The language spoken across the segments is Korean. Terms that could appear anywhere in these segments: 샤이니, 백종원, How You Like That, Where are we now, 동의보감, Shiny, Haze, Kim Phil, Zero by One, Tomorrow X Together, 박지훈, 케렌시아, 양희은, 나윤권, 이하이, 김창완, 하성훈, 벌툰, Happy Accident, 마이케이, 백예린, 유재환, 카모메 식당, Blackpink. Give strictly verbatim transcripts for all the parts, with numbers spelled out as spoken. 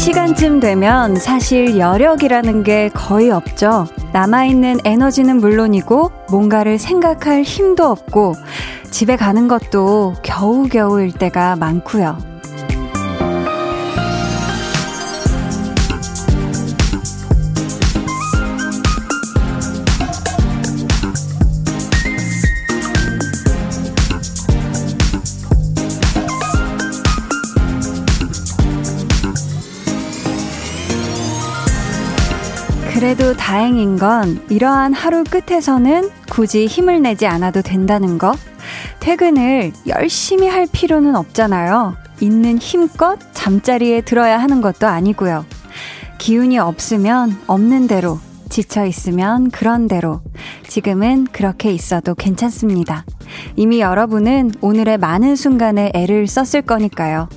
시간쯤 되면 사실 여력이라는 게 거의 없죠. 남아있는 에너지는 물론이고 뭔가를 생각할 힘도 없고 집에 가는 것도 겨우겨우일 때가 많고요. 그래도 다행인 건 이러한 하루 끝에서는 굳이 힘을 내지 않아도 된다는 거. 퇴근을 열심히 할 필요는 없잖아요. 있는 힘껏 잠자리에 들어야 하는 것도 아니고요. 기운이 없으면 없는 대로, 지쳐 있으면 그런 대로, 지금은 그렇게 있어도 괜찮습니다. 이미 여러분은 오늘의 많은 순간에 애를 썼을 거니까요.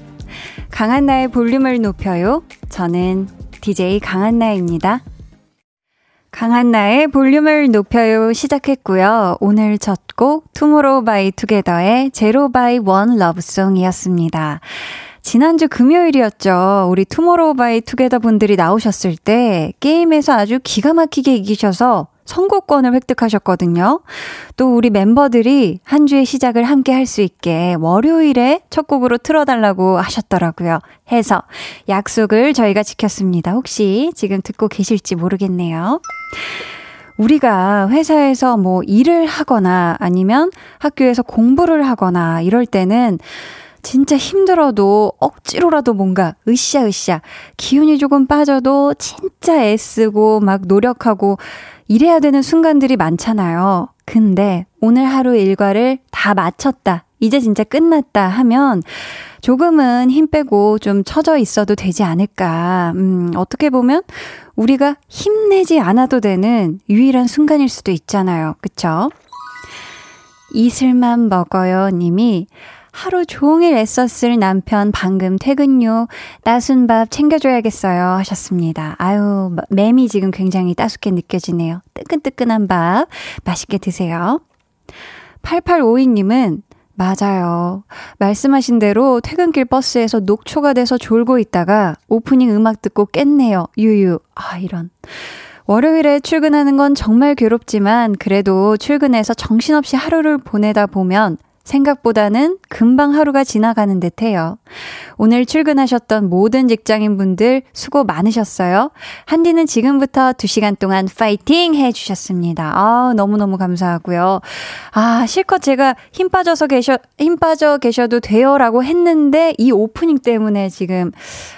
강한나의 볼륨을 높여요. 저는 디제이 강한나입니다. 강한나의 볼륨을 높여요 시작했고요. 오늘 첫 곡 투모로우 바이 투게더의 제로 바이 원 러브송이었습니다. 지난주 금요일이었죠. 우리 투모로우 바이 투게더 분들이 나오셨을 때 게임에서 아주 기가 막히게 이기셔서 선곡권을 획득하셨거든요. 또 우리 멤버들이 한 주의 시작을 함께 할 수 있게 월요일에 첫 곡으로 틀어달라고 하셨더라고요. 해서 약속을 저희가 지켰습니다. 혹시 지금 듣고 계실지 모르겠네요. 우리가 회사에서 뭐 일을 하거나 아니면 학교에서 공부를 하거나 이럴 때는 진짜 힘들어도 억지로라도 뭔가 으쌰으쌰 기운이 조금 빠져도 진짜 애쓰고 막 노력하고 이래야 되는 순간들이 많잖아요. 근데 오늘 하루 일과를 다 마쳤다, 이제 진짜 끝났다 하면 조금은 힘 빼고 좀 처져 있어도 되지 않을까. 음, 어떻게 보면 우리가 힘내지 않아도 되는 유일한 순간일 수도 있잖아요. 그쵸? 이슬만 먹어요 님이 하루 종일 애썼을 남편 방금 퇴근요. 따순 밥 챙겨줘야겠어요 하셨습니다. 아유, 맴이 지금 굉장히 따숩게 느껴지네요. 뜨끈뜨끈한 밥 맛있게 드세요. 팔팔오이 님은 맞아요. 말씀하신 대로 퇴근길 버스에서 녹초가 돼서 졸고 있다가 오프닝 음악 듣고 깼네요. 유유. 아, 이런. 월요일에 출근하는 건 정말 괴롭지만 그래도 출근해서 정신없이 하루를 보내다 보면 생각보다는 금방 하루가 지나가는 듯해요. 오늘 출근하셨던 모든 직장인분들 수고 많으셨어요. 한디는 지금부터 두 시간 동안 파이팅 해주셨습니다. 아, 너무너무 감사하고요. 아, 실컷 제가 힘 빠져서 계셔, 힘 빠져 계셔도 돼요 라고 했는데 이 오프닝 때문에 지금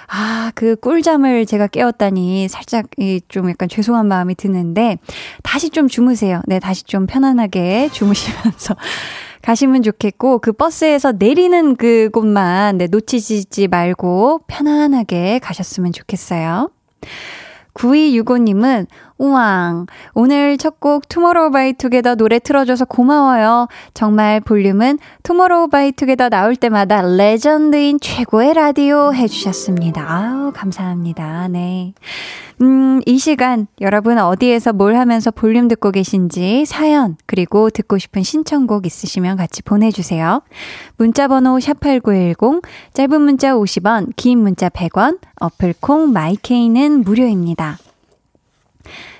아, 그 꿀잠을 제가 깨웠다니 살짝 좀 약간 죄송한 마음이 드는데 다시 좀 주무세요. 네, 다시 좀 편안하게 주무시면서 가시면 좋겠고 그 버스에서 내리는 그곳만 네, 놓치지 말고 편안하게 가셨으면 좋겠어요. 구이육오 님은 우왕 오늘 첫 곡 투모로우 바이 투게더 노래 틀어줘서 고마워요. 정말 볼륨은 투모로우 바이 투게더 나올 때마다 레전드인 최고의 라디오 해주셨습니다. 아우, 감사합니다. 네. 음, 이 시간 여러분 어디에서 뭘 하면서 볼륨 듣고 계신지 사연 그리고 듣고 싶은 신청곡 있으시면 같이 보내주세요. 문자번호 샵팔구일공 짧은 문자 오십 원 긴 문자 백 원 어플콩 마이케이는 무료입니다.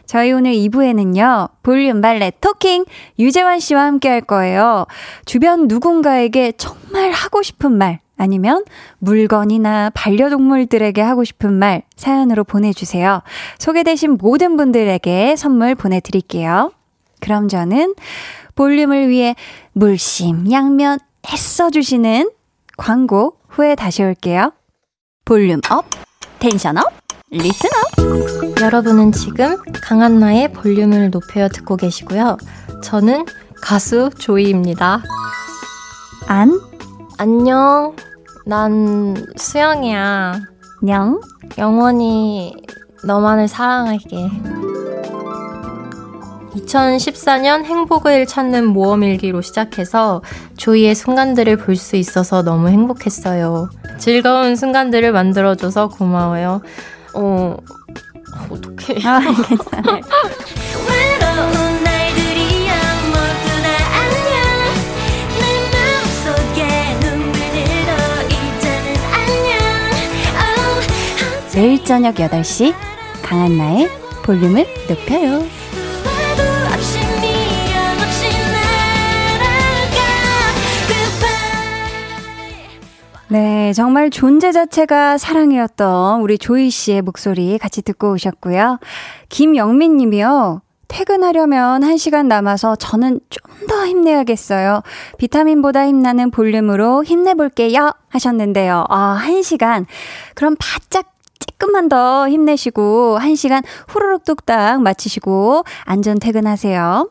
저희 오늘 이 부에는요. 볼륨 발레 토킹 유재환 씨와 함께 할 거예요. 주변 누군가에게 정말 하고 싶은 말 아니면 물건이나 반려동물들에게 하고 싶은 말 사연으로 보내주세요. 소개되신 모든 분들에게 선물 보내드릴게요. 그럼 저는 볼륨을 위해 물심 양면 애써주시는 광고 후에 다시 올게요. 볼륨 업, 텐션 업, 리슨 업. 여러분은 지금 강한나의 볼륨을 높여 듣고 계시고요. 저는 가수 조이입니다. 안? 안녕, 난 수영이야. 냥? 영원히 너만을 사랑할게. 이천십사 년 행복을 찾는 모험일기로 시작해서 조이의 순간들을 볼 수 있어서 너무 행복했어요. 즐거운 순간들을 만들어줘서 고마워요. 어... 어떡해. 아, 괜찮아요. 매일 저녁 여덟 시 강한나의 볼륨을 높여요. 네, 정말 존재 자체가 사랑이었던 우리 조이 씨의 목소리 같이 듣고 오셨고요. 김영민 님이요. 퇴근하려면 한 시간 남아서 저는 좀 더 힘내야겠어요. 비타민보다 힘나는 볼륨으로 힘내볼게요 하셨는데요. 아, 한 시간. 그럼 바짝 조금만 더 힘내시고 한 시간 후루룩 뚝딱 마치시고 안전 퇴근하세요.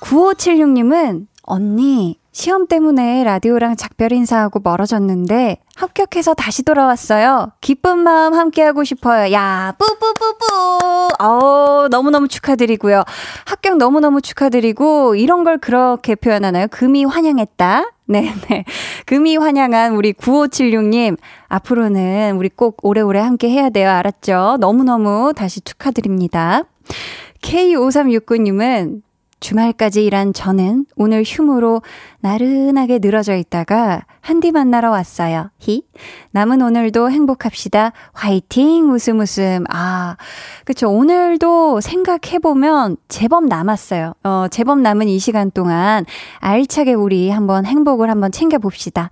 구오칠육 님은 언니 시험 때문에 라디오랑 작별 인사하고 멀어졌는데 합격해서 다시 돌아왔어요. 기쁜 마음 함께하고 싶어요. 야, 뿌뿌뿌뿌. 어, 너무너무 축하드리고요. 합격 너무너무 축하드리고 이런 걸 그렇게 표현하나요? 금이 환영했다. 네네. 금이 환영한 우리 구오칠육 님. 앞으로는 우리 꼭 오래오래 함께 해야 돼요. 알았죠? 너무너무 다시 축하드립니다. 케이 오삼육구 님은 주말까지 일한 저는 오늘 휴무로 나른하게 늘어져 있다가 한디 만나러 왔어요. 히. 남은 오늘도 행복합시다. 화이팅! 웃음 웃음. 아, 그쵸. 오늘도 생각해보면 제법 남았어요. 어, 제법 남은 이 시간 동안 알차게 우리 한번 행복을 한번 챙겨봅시다.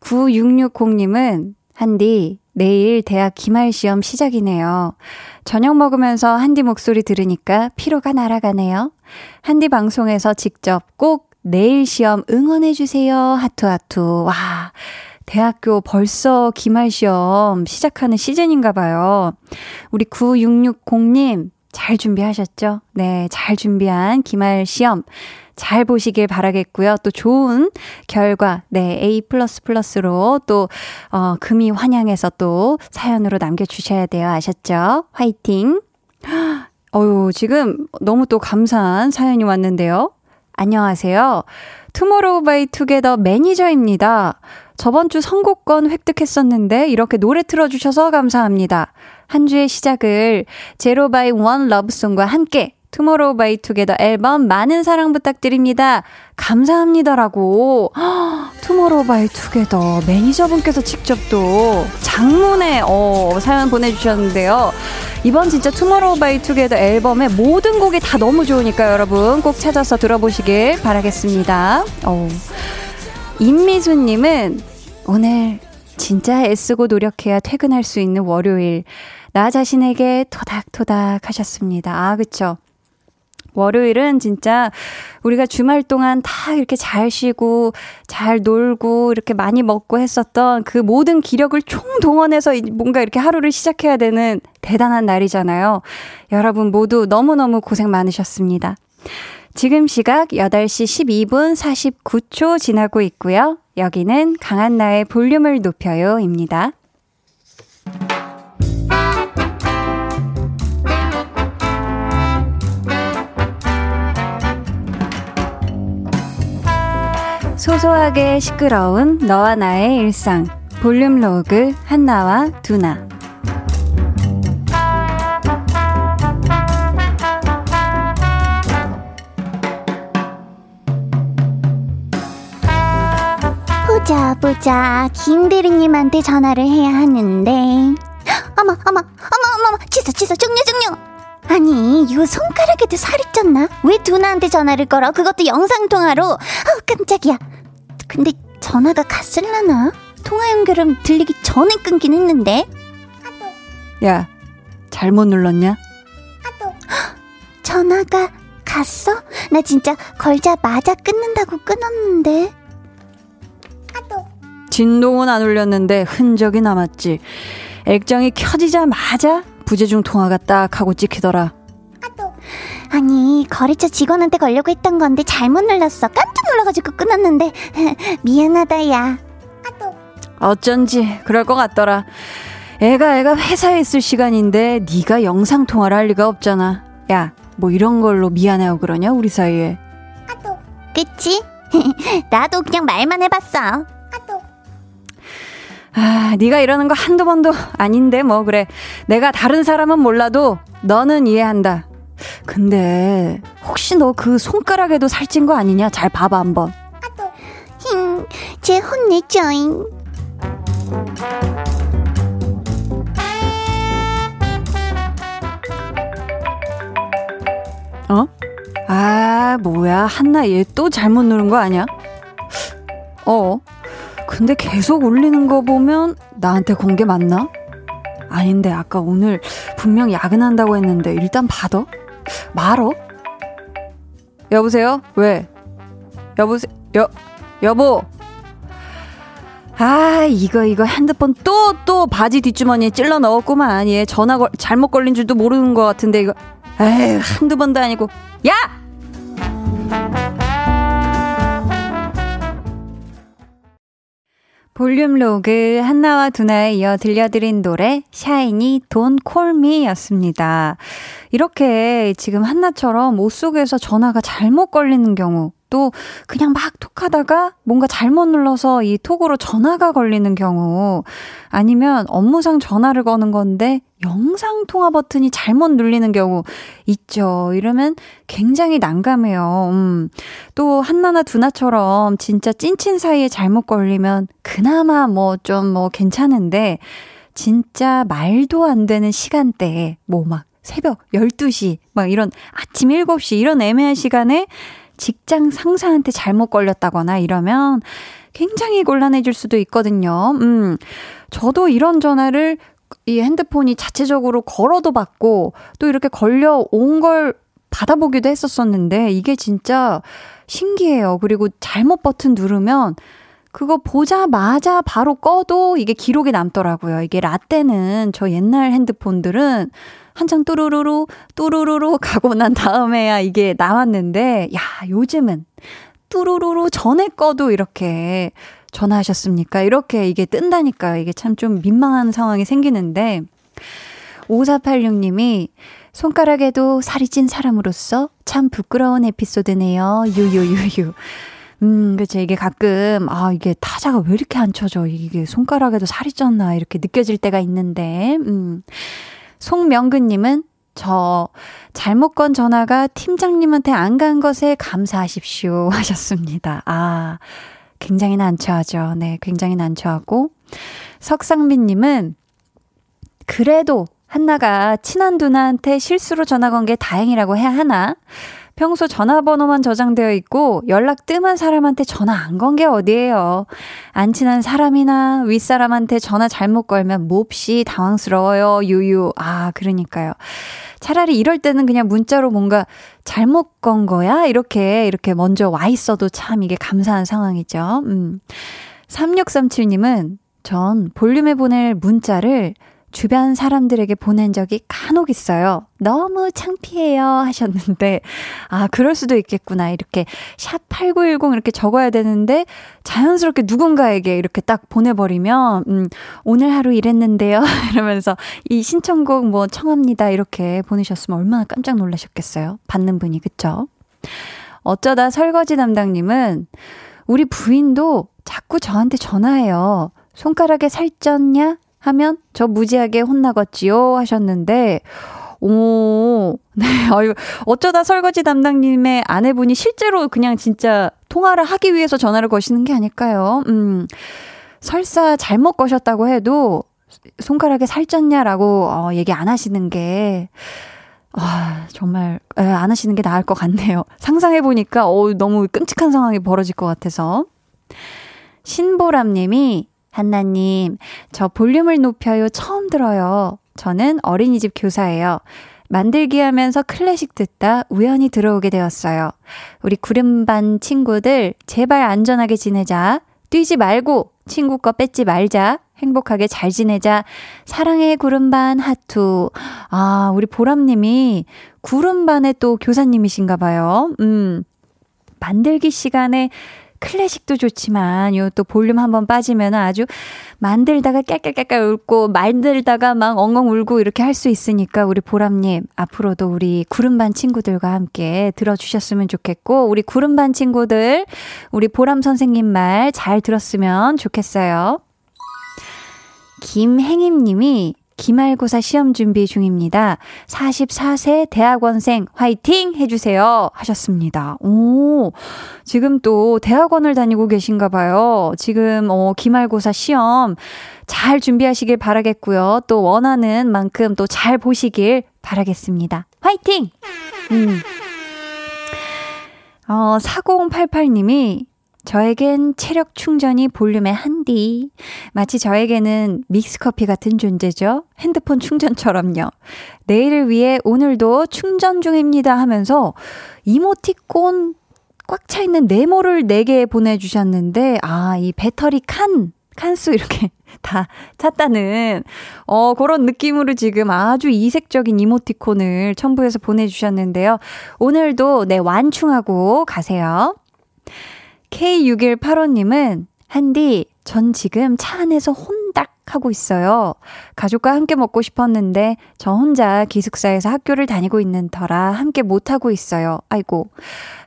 구육육공 님은 한디, 내일 대학 기말시험 시작이네요. 저녁 먹으면서 한디 목소리 들으니까 피로가 날아가네요. 한디 방송에서 직접 꼭 내일 시험 응원해주세요. 하투하투. 와, 대학교 벌써 기말시험 시작하는 시즌인가 봐요. 우리 구육육공 님 잘 준비하셨죠? 네, 잘 준비한 기말시험 잘 보시길 바라겠고요. 또 좋은 결과, 네, 에이 플러스로 또, 어, 금이 환영해서 또 사연으로 남겨주셔야 돼요. 아셨죠? 화이팅! 어유, 지금 너무 또 감사한 사연이 왔는데요. 안녕하세요. 투모로우 바이 투게더 매니저입니다. 저번 주 선곡권 획득했었는데 이렇게 노래 틀어주셔서 감사합니다. 한 주의 시작을 제로 바이 원 러브송과 함께 투모로우 바이 투게더 앨범 많은 사랑 부탁드립니다. 감사합니다라고. 투모로우 바이 투게더 매니저분께서 직접 또 장문의 어, 사연 보내주셨는데요. 이번 진짜 투모로우 바이 투게더 앨범의 모든 곡이 다 너무 좋으니까 여러분 꼭 찾아서 들어보시길 바라겠습니다. 어. 임미수님은 오늘 진짜 애쓰고 노력해야 퇴근할 수 있는 월요일. 나 자신에게 토닥토닥 하셨습니다. 아, 그쵸. 월요일은 진짜 우리가 주말 동안 다 이렇게 잘 쉬고 잘 놀고 이렇게 많이 먹고 했었던 그 모든 기력을 총동원해서 뭔가 이렇게 하루를 시작해야 되는 대단한 날이잖아요. 여러분 모두 너무너무 고생 많으셨습니다. 지금 시각 여덟 시 십이 분 사십구 초 지나고 있고요. 여기는 강한나의 볼륨을 높여요입니다. 소소하게 시끄러운 너와 나의 일상 볼륨 로그 한나와 두나. 보자 보자, 김대리님한테 전화를 해야 하는데. 어머 어머 어머 어머, 취소 취소, 종료 종료. 아니, 이 손가락에도 살이 쪘나? 왜 두나한테 전화를 걸어? 그것도 영상통화로. 어, 깜짝이야. 근데 전화가 갔을라나? 통화 연결은 들리기 전에 끊긴 했는데. 야, 잘못 눌렀냐? 헉, 전화가 갔어? 나 진짜 걸자마자 끊는다고 끊었는데. 진동은 안 울렸는데 흔적이 남았지. 액정이 켜지자마자 부재중 통화가 딱 하고 찍히더라. 아니, 거래처 직원한테 걸려고 했던 건데 잘못 눌렀어. 깜짝 놀라가지고 끊었는데. 미안하다 야. 어쩐지 그럴 것 같더라. 애가 애가 회사에 있을 시간인데 네가 영상통화를 할 리가 없잖아. 야, 뭐 이런 걸로 미안해하고 그러냐 우리 사이에. 그치? 나도 그냥 말만 해봤어. 아, 네가 이러는 거 한두 번도 아닌데 뭐. 그래, 내가 다른 사람은 몰라도 너는 이해한다. 근데 혹시 너 그 손가락에도 살찐 거 아니냐? 잘 봐봐 한번. 힝, 제 혼내줘잉. 어? 아, 뭐야. 한나 얘 또 잘못 누른 거 아니야? 어? 근데 계속 올리는 거 보면 나한테 공개 맞나? 아닌데 아까 오늘 분명 야근한다고 했는데 일단 받아? 말어? 여보세요? 왜? 여보세요? 여, 여보! 아, 이거 이거 핸드폰 또 또 바지 뒷주머니에 찔러 넣었구만. 얘 전화 걸, 잘못 걸린 줄도 모르는 것 같은데 이거. 에휴, 한두 번도 아니고. 야! 볼륨 로그 한나와 두나에 이어 들려드린 노래 샤이니 Don't Call Me 였습니다. 이렇게 지금 한나처럼 옷 속에서 전화가 잘못 걸리는 경우, 또 그냥 막 톡하다가 뭔가 잘못 눌러서 이 톡으로 전화가 걸리는 경우, 아니면 업무상 전화를 거는 건데 영상통화 버튼이 잘못 눌리는 경우 있죠. 이러면 굉장히 난감해요. 음. 또 한나나 두나처럼 진짜 찐친 사이에 잘못 걸리면 그나마 뭐 좀 뭐 괜찮은데, 진짜 말도 안 되는 시간대에 뭐 막 새벽 열두 시 막 이런 아침 일곱 시 이런 애매한 시간에 직장 상사한테 잘못 걸렸다거나 이러면 굉장히 곤란해질 수도 있거든요. 음, 저도 이런 전화를 이 핸드폰이 자체적으로 걸어도 받고 또 이렇게 걸려온 걸 받아보기도 했었었는데 이게 진짜 신기해요. 그리고 잘못 버튼 누르면 그거 보자마자 바로 꺼도 이게 기록이 남더라고요. 이게 라떼는, 저 옛날 핸드폰들은 한참 또르르르 또르르르 가고 난 다음에야 이게 나왔는데, 야, 요즘은 또르르르 전에 꺼도 이렇게 전화하셨습니까? 이렇게 이게 뜬다니까요. 이게 참 좀 민망한 상황이 생기는데, 오사팔육 님이 손가락에도 살이 찐 사람으로서 참 부끄러운 에피소드네요. 유유유유. 음, 그치. 이게 가끔, 아, 이게 타자가 왜 이렇게 안 쳐져? 이게 손가락에도 살이 쪘나? 이렇게 느껴질 때가 있는데, 음. 송명근님은, 저 잘못 건 전화가 팀장님한테 안 간 것에 감사하십시오 하셨습니다. 아, 굉장히 난처하죠. 네, 굉장히 난처하고. 석상민님은, 그래도 한나가 친한 누나한테 실수로 전화 건 게 다행이라고 해야 하나? 평소 전화번호만 저장되어 있고 연락 뜸한 사람한테 전화 안 건 게 어디예요. 안 친한 사람이나 윗사람한테 전화 잘못 걸면 몹시 당황스러워요. 유유. 아, 그러니까요. 차라리 이럴 때는 그냥 문자로 뭔가 잘못 건 거야? 이렇게 이렇게 먼저 와 있어도 참 이게 감사한 상황이죠. 음. 삼육삼칠 님은 전 볼륨에 보낼 문자를 주변 사람들에게 보낸 적이 간혹 있어요. 너무 창피해요 하셨는데, 아, 그럴 수도 있겠구나. 이렇게 샵 팔구일공 이렇게 적어야 되는데 자연스럽게 누군가에게 이렇게 딱 보내버리면, 음, 오늘 하루 일했는데요 이러면서 이 신청곡 뭐 청합니다 이렇게 보내셨으면 얼마나 깜짝 놀라셨겠어요. 받는 분이, 그쵸? 어쩌다 설거지 담당님은, 우리 부인도 자꾸 저한테 전화해요. 손가락에 살쪘냐 하면 저 무지하게 혼나겠지요 하셨는데, 오, 네, 어쩌다 설거지 담당님의 아내분이 실제로 그냥 진짜 통화를 하기 위해서 전화를 거시는 게 아닐까요? 음, 설사 잘못 거셨다고 해도 손가락에 살쪘냐라고 어, 얘기 안 하시는 게, 아, 정말 에, 안 하시는 게 나을 것 같네요. 상상해보니까 어, 너무 끔찍한 상황이 벌어질 것 같아서. 신보람님이, 한나님, 저 볼륨을 높여요 처음 들어요. 저는 어린이집 교사예요. 만들기 하면서 클래식 듣다 우연히 들어오게 되었어요. 우리 구름반 친구들 제발 안전하게 지내자. 뛰지 말고 친구 거 뺏지 말자. 행복하게 잘 지내자. 사랑해 구름반 하투. 아, 우리 보람님이 구름반의 또 교사님이신가 봐요. 음, 만들기 시간에 클래식도 좋지만 요 또 볼륨 한번 빠지면 아주 만들다가 깔깔깔깔 울고 만들다가 막 엉엉 울고 이렇게 할 수 있으니까, 우리 보람님 앞으로도 우리 구름반 친구들과 함께 들어주셨으면 좋겠고, 우리 구름반 친구들 우리 보람 선생님 말 잘 들었으면 좋겠어요. 김행임님이, 기말고사 시험 준비 중입니다. 마흔네 세 대학원생 화이팅 해주세요 하셨습니다. 오, 지금 또 대학원을 다니고 계신가 봐요. 지금 어, 기말고사 시험 잘 준비하시길 바라겠고요. 또 원하는 만큼 또 잘 보시길 바라겠습니다. 화이팅! 음, 어, 사공팔팔 님이 저에겐 체력 충전이 볼륨의 한디. 마치 저에게는 믹스커피 같은 존재죠. 핸드폰 충전처럼요. 내일을 위해 오늘도 충전 중입니다 하면서 이모티콘 꽉 차있는 네모를 네 개 보내주셨는데, 아, 이 배터리 칸, 칸수 이렇게 다 찼다는, 어, 그런 느낌으로 지금 아주 이색적인 이모티콘을 첨부해서 보내주셨는데요. 오늘도 네, 완충하고 가세요. 케이 육일팔오 님은 한디, 전 지금 차 안에서 혼닥 하고 있어요. 가족과 함께 먹고 싶었는데 저 혼자 기숙사에서 학교를 다니고 있는 터라 함께 못하고 있어요. 아이고,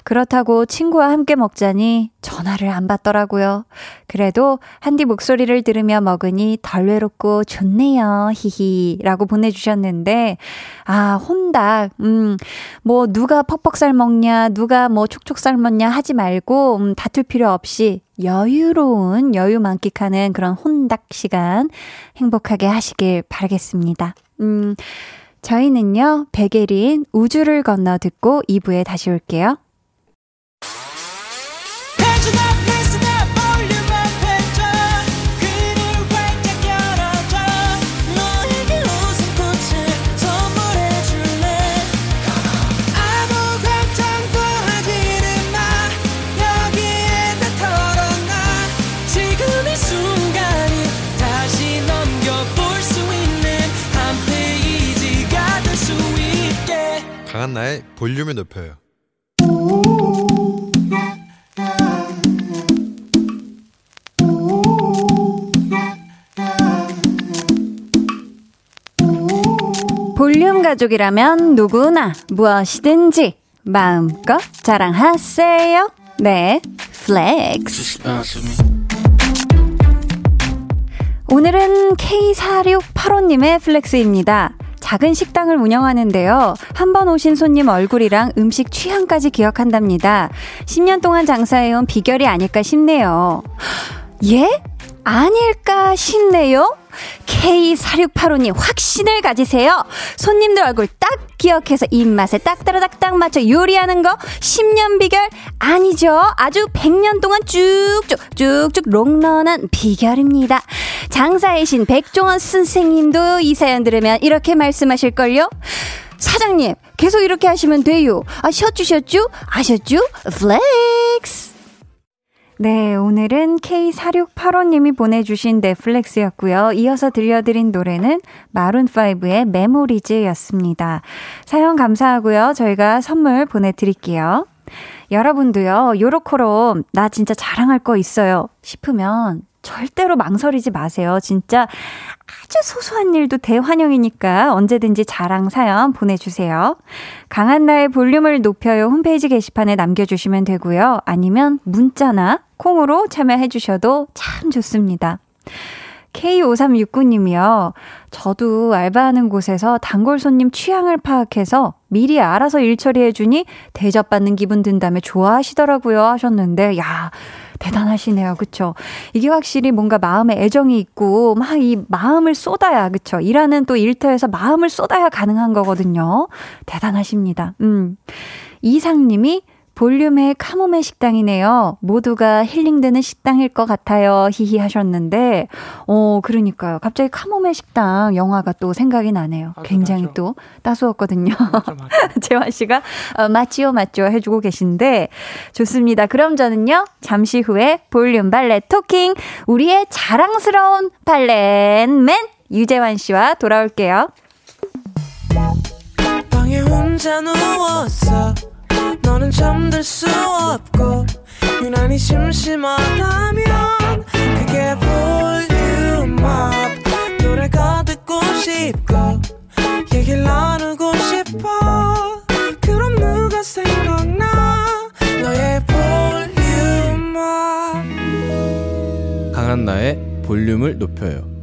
그렇다고 친구와 함께 먹자니 전화를 안 받더라고요. 그래도 한디 목소리를 들으며 먹으니 덜 외롭고 좋네요. 히히 라고 보내주셨는데, 아, 혼닥, 음, 뭐 누가 퍽퍽살 먹냐 누가 뭐 촉촉살 먹냐 하지 말고 음, 다툴 필요 없이 여유로운 여유 만끽하는 그런 혼닥 시간 행복하게 하시길 바라겠습니다. 음, 저희는요, 백예린 우주를 건너 듣고 이 부에 다시 올게요. 나의 볼륨을 높여요. 볼륨 가족이라면 누구나 무엇이든지 마음껏 자랑하세요. 네, 플렉스. 오늘은 케이 사육팔오 님의 플렉스입니다. 작은 식당을 운영하는데요. 한 번 오신 손님 얼굴이랑 음식 취향까지 기억한답니다. 십 년 동안 장사해온 비결이 아닐까 싶네요. 예? 아닐까 싶네요? 케이 사육팔오 님 확신을 가지세요. 손님들 얼굴 딱 기억해서 입맛에 딱 따라닥 딱 맞춰 요리하는 거 십 년 비결 아니죠. 아주 백 년 동안 쭉쭉 쭉쭉 롱런한 비결입니다. 장사의 신 백종원 선생님도 이 사연 들으면 이렇게 말씀하실걸요. 사장님, 계속 이렇게 하시면 돼요. 아셨쥬 셨쥬 아셨쥬 플렉스. 네, 오늘은 케이 사육팔오 님이 보내주신 넷플릭스였고요. 이어서 들려드린 노래는 마룬파이브의 메모리즈였습니다. 사연 감사하고요. 저희가 선물 보내드릴게요. 여러분도요, 요렇코롬 나 진짜 자랑할 거 있어요 싶으면 절대로 망설이지 마세요. 진짜 아주 소소한 일도 대환영이니까 언제든지 자랑 사연 보내주세요. 강한나의 볼륨을 높여요 홈페이지 게시판에 남겨주시면 되고요. 아니면 문자나 콩으로 참여해 주셔도 참 좋습니다. 케이 오삼육구 님이요. 저도 알바하는 곳에서 단골 손님 취향을 파악해서 미리 알아서 일 처리해 주니 대접받는 기분 든다며 좋아하시더라고요 하셨는데, 야, 대단하시네요. 그쵸? 이게 확실히 뭔가 마음에 애정이 있고 막 이 마음을 쏟아야, 그쵸? 일하는 또 일터에서 마음을 쏟아야 가능한 거거든요. 대단하십니다. 음. 이상님이 볼륨의 카모메 식당이네요. 모두가 힐링되는 식당일 것 같아요. 히히 하셨는데, 어, 그러니까요. 갑자기 카모메 식당 영화가 또 생각이 나네요. 맞아, 굉장히 맞아. 또 따스웠거든요. 재환 씨가 어, 맞지요, 맞죠 해주고 계신데 좋습니다. 그럼 저는요, 잠시 후에 볼륨 발레 토킹, 우리의 자랑스러운 발렌맨 유재환 씨와 돌아올게요. 방에 혼자 누웠어. 너는 잠들 수 없고 유난히 심심하다면 그게 볼륨업. 노래가 듣고 싶고 얘기를 나누고 싶어. 그럼 누가 생각나 너의 볼륨업. 강한나의 볼륨을 높여요.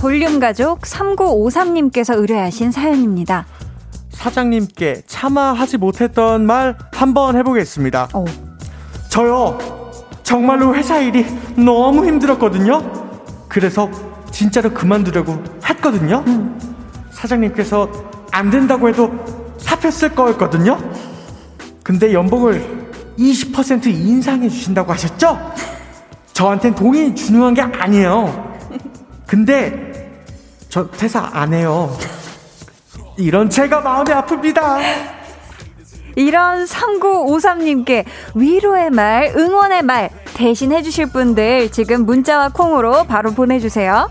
볼륨가족 삼구오삼 님께서 의뢰하신 사연입니다. 사장님께 차마 하지 못했던 말 한번 해보겠습니다. 오. 저요, 정말로 회사 일이 너무 힘들었거든요. 그래서 진짜로 그만두려고 했거든요. 음. 사장님께서 안 된다고 해도 사표쓸 거였거든요. 근데 연봉을 이십 퍼센트 인상해 주신다고 하셨죠? 저한텐 돈이 중요한 게 아니에요. 근데 저 퇴사 안 해요. 이런 제가 마음이 아픕니다. 이런 삼구오삼님께 위로의 말, 응원의 말 대신해 주실 분들 지금 문자와 콩으로 바로 보내주세요.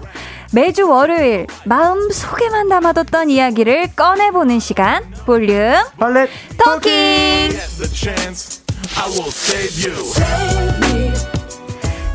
매주 월요일 마음속에만 담아뒀던 이야기를 꺼내보는 시간, 볼륨 발렛 토킹.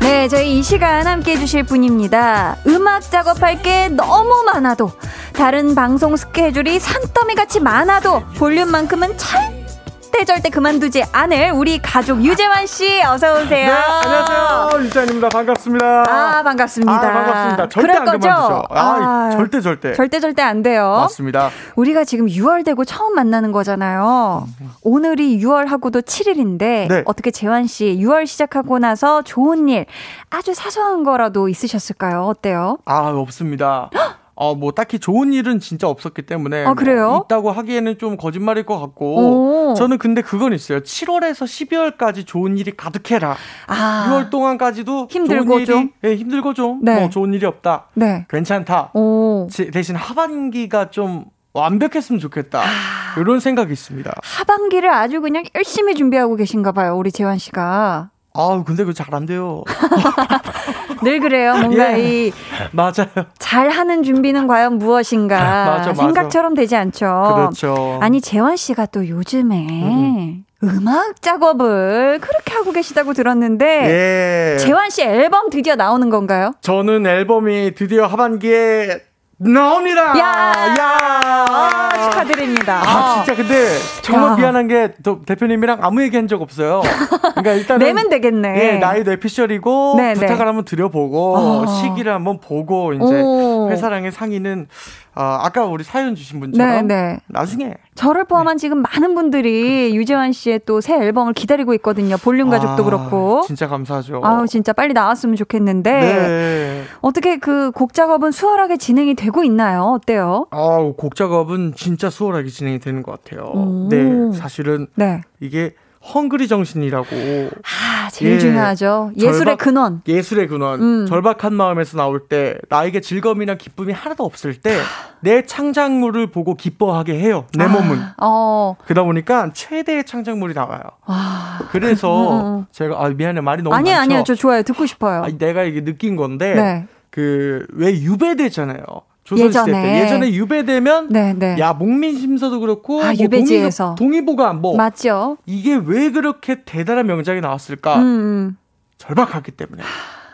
네, 저희 이 시간 함께해 주실 분입니다. 음악 작업할 게 너무 많아도, 다른 방송 스케줄이 산더미같이 많아도 볼륨만큼은 절대 절대 그만두지 않을 우리 가족 유재환 씨, 어서 오세요. 네, 안녕하세요. 유재환입니다. 반갑습니다. 아, 반갑습니다. 아, 반갑습니다. 절대 안 그만두죠. 아, 아, 절대 절대. 절대 절대 안 돼요. 맞습니다. 우리가 지금 유월 되고 처음 만나는 거잖아요. 오늘이 유월하고도 칠일인데 네. 어떻게 재환 씨 유월 시작하고 나서 좋은 일, 아주 사소한 거라도 있으셨을까요? 어때요? 아, 없습니다. 어, 뭐 딱히 좋은 일은 진짜 없었기 때문에 아, 그래요? 뭐 있다고 하기에는 좀 거짓말일 것 같고. 오. 저는 근데 그건 있어요. 칠월에서 십이월까지 좋은 일이 가득해라. 아. 유월 동안까지도 힘들고 일이, 좀 예, 힘들고 좀 네. 뭐 좋은 일이 없다. 네. 괜찮다. 오. 대신 하반기가 좀 완벽했으면 좋겠다. 아. 이런 생각이 있습니다. 하반기를 아주 그냥 열심히 준비하고 계신가 봐요, 우리 재환 씨가. 아, 근데 그거 잘 안 돼요. 늘 그래요. 뭔가 예. 이 맞아요. 잘하는 준비는 과연 무엇인가. 맞아, 맞아. 생각처럼 되지 않죠. 그렇죠. 아니, 재환 씨가 또 요즘에 음. 음악 작업을 그렇게 하고 계시다고 들었는데 예. 재환 씨 앨범 드디어 나오는 건가요? 저는 앨범이 드디어 하반기에 나옵니다. 야, 야. 아, 축하드립니다. 아, 진짜 근데 정말 야. 미안한 게 대표님이랑 아무 얘기한 적 없어요. 그러니까 일단 내면 되겠네. 예, 나이도 에피셜이고 네네. 부탁을 한번 드려보고 어. 시기를 한번 보고 이제 오. 회사랑의 상의는 어, 아까 우리 사연 주신 분처럼 네네. 나중에. 저를 포함한 네. 지금 많은 분들이 유재환 씨의 또 새 앨범을 기다리고 있거든요. 볼륨 가족도 아, 그렇고. 진짜 감사하죠. 아우, 진짜 빨리 나왔으면 좋겠는데 네. 어떻게 그 곡 작업은 수월하게 진행이 되고 있나요? 어때요? 아우, 곡 작업은 진짜 수월하게 진행이 되는 것 같아요. 오. 네, 사실은 네. 이게 헝그리 정신이라고. 아, 제일 예, 중요하죠. 예술의 절박, 근원. 예술의 근원. 음. 절박한 마음에서 나올 때, 나에게 즐거움이나 기쁨이 하나도 없을 때, 내 창작물을 보고 기뻐하게 해요. 내 아, 몸은. 어. 그러다 보니까 최대의 창작물이 나와요. 아, 그래서 음. 제가, 아, 미안해. 말이 너무 아니야, 많죠. 아니야, 아니야. 저 좋아요. 듣고 싶어요. 아, 내가 이게 느낀 건데, 네. 그, 왜 유배되잖아요. 조선시대 예전에. 때 예전에 유배되면 네, 네. 야, 목민심서도 그렇고 아, 뭐 유배지에서 동의보감 뭐 맞죠. 이게 왜 그렇게 대단한 명작이 나왔을까? 음. 절박하기 때문에.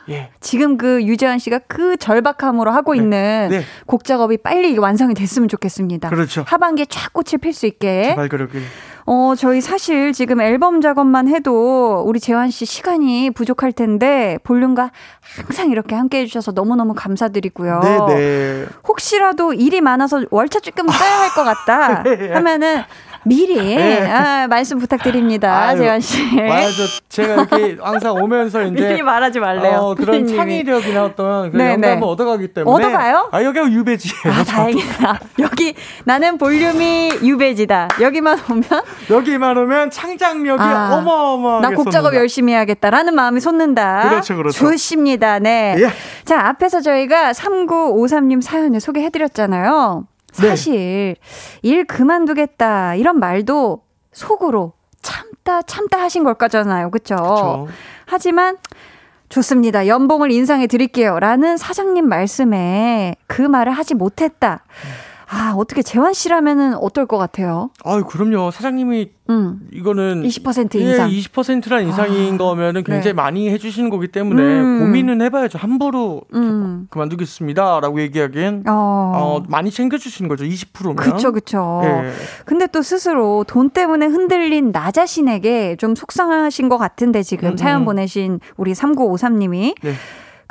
예. 지금 그 유재환 씨가 그 절박함으로 하고 네. 있는 네. 곡 작업이 빨리 완성이 됐으면 좋겠습니다. 그렇죠. 하반기에 쫙 꽃을 필 수 있게. 제발 그러길. 어, 저희 사실 지금 앨범 작업만 해도 우리 재환 씨 시간이 부족할 텐데 볼륨과 항상 이렇게 함께해 주셔서 너무너무 감사드리고요. 네네. 혹시라도 일이 많아서 월차 조금 써야 할 것 같다 하면은 미리 네. 아, 말씀 부탁드립니다, 재환 씨. 맞아, 제가 이렇게 항상 오면서 이제 미리 말하지 말래요. 어, 그런 창의력이나 어떤 그런 영감을 얻어가기 때문에. 얻어가요? 아, 여기가 유배지예요. 아, 다행이다. 여기 나는 볼륨이 유배지다. 여기만 오면 여기만 오면 창작력이 아, 어마어마하게 나 곡 작업 열심히 해야겠다라는 마음이 솟는다. 그렇죠, 그렇죠. 좋습니다. 네. 예. 자, 앞에서 저희가 삼구오삼님 사연을 소개해드렸잖아요. 사실 네. 일 그만두겠다 이런 말도 속으로 참다 참다 하신 걸 거잖아요. 그렇죠? 하지만 좋습니다. 연봉을 인상해 드릴게요 라는 사장님 말씀에 그 말을 하지 못했다. 아, 어떻게 재환 씨라면은 어떨 것 같아요? 아, 그럼요. 사장님이 음. 이거는 이십 퍼센트 인상. 예, 이십 퍼센트란 인상인 아, 거면은 굉장히 네. 많이 해주시는 거기 때문에 음. 고민은 해봐야죠. 함부로 음. 그만두겠습니다라고 얘기하기엔 어. 어, 많이 챙겨주시는 거죠. 이십 퍼센트면. 그렇죠, 그렇죠. 예. 근데 또 스스로 돈 때문에 흔들린 나 자신에게 좀 속상하신 것 같은데 지금 음. 사연 보내신 우리 삼구오삼님이. 네.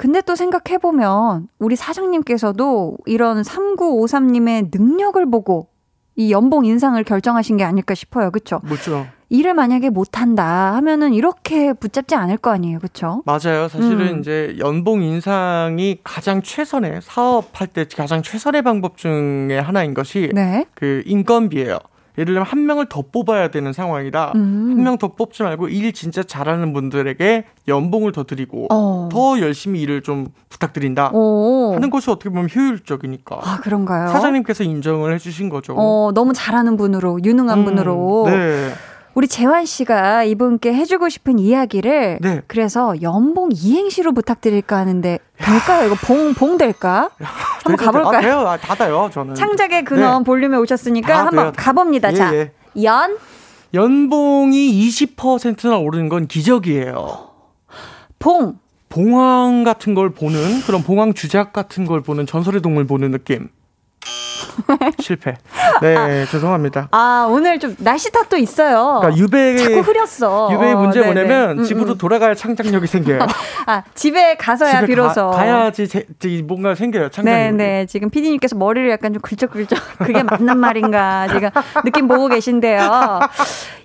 근데 또 생각해보면 우리 사장님께서도 이런 삼구오삼님의 능력을 보고 이 연봉 인상을 결정하신 게 아닐까 싶어요. 그렇죠? 그렇죠. 일을 만약에 못한다 하면은 이렇게 붙잡지 않을 거 아니에요. 그렇죠? 맞아요. 사실은 음. 이제 연봉 인상이 가장 최선의, 사업할 때 가장 최선의 방법 중에 하나인 것이 네. 그 인건비예요. 예를 들면 한 명을 더 뽑아야 되는 상황이라 음. 한 명 더 뽑지 말고 일 진짜 잘하는 분들에게 연봉을 더 드리고 어. 더 열심히 일을 좀 부탁드린다 오. 하는 것이 어떻게 보면 효율적이니까. 아, 그런가요? 사장님께서 인정을 해주신 거죠. 어, 너무 잘하는 분으로, 유능한 음, 분으로. 네. 우리 재환 씨가 이분께 해주고 싶은 이야기를 네. 그래서 연봉 이행시로 부탁드릴까 하는데 될까요? 이거 봉, 봉 될까? 한번 가볼까요? 아, 돼요. 아, 다 돼요. 저는. 창작의 근원 네. 볼륨에 오셨으니까 한번 돼요. 가봅니다. 예, 자, 예. 연? 연봉이 이십 퍼센트나 오르는 건 기적이에요. 봉. 봉황 같은 걸 보는, 그런 봉황 주작 같은 걸 보는, 전설의 동물 보는 느낌. 실패. 네, 아, 죄송합니다. 아, 오늘 좀 날씨 탓도 있어요. 그러니까 유배의, 자꾸 흐렸어. 유배의 문제 어, 뭐냐면 음, 집으로 음. 돌아가야 창작력이 생겨요. 아, 집에 가서야 집에 비로소. 가, 가야지 제, 제 뭔가 생겨요, 창작력이. 네네, 지금 피디님께서 머리를 약간 좀 긁적긁적 그게 맞는 말인가 지금 느낌 보고 계신데요.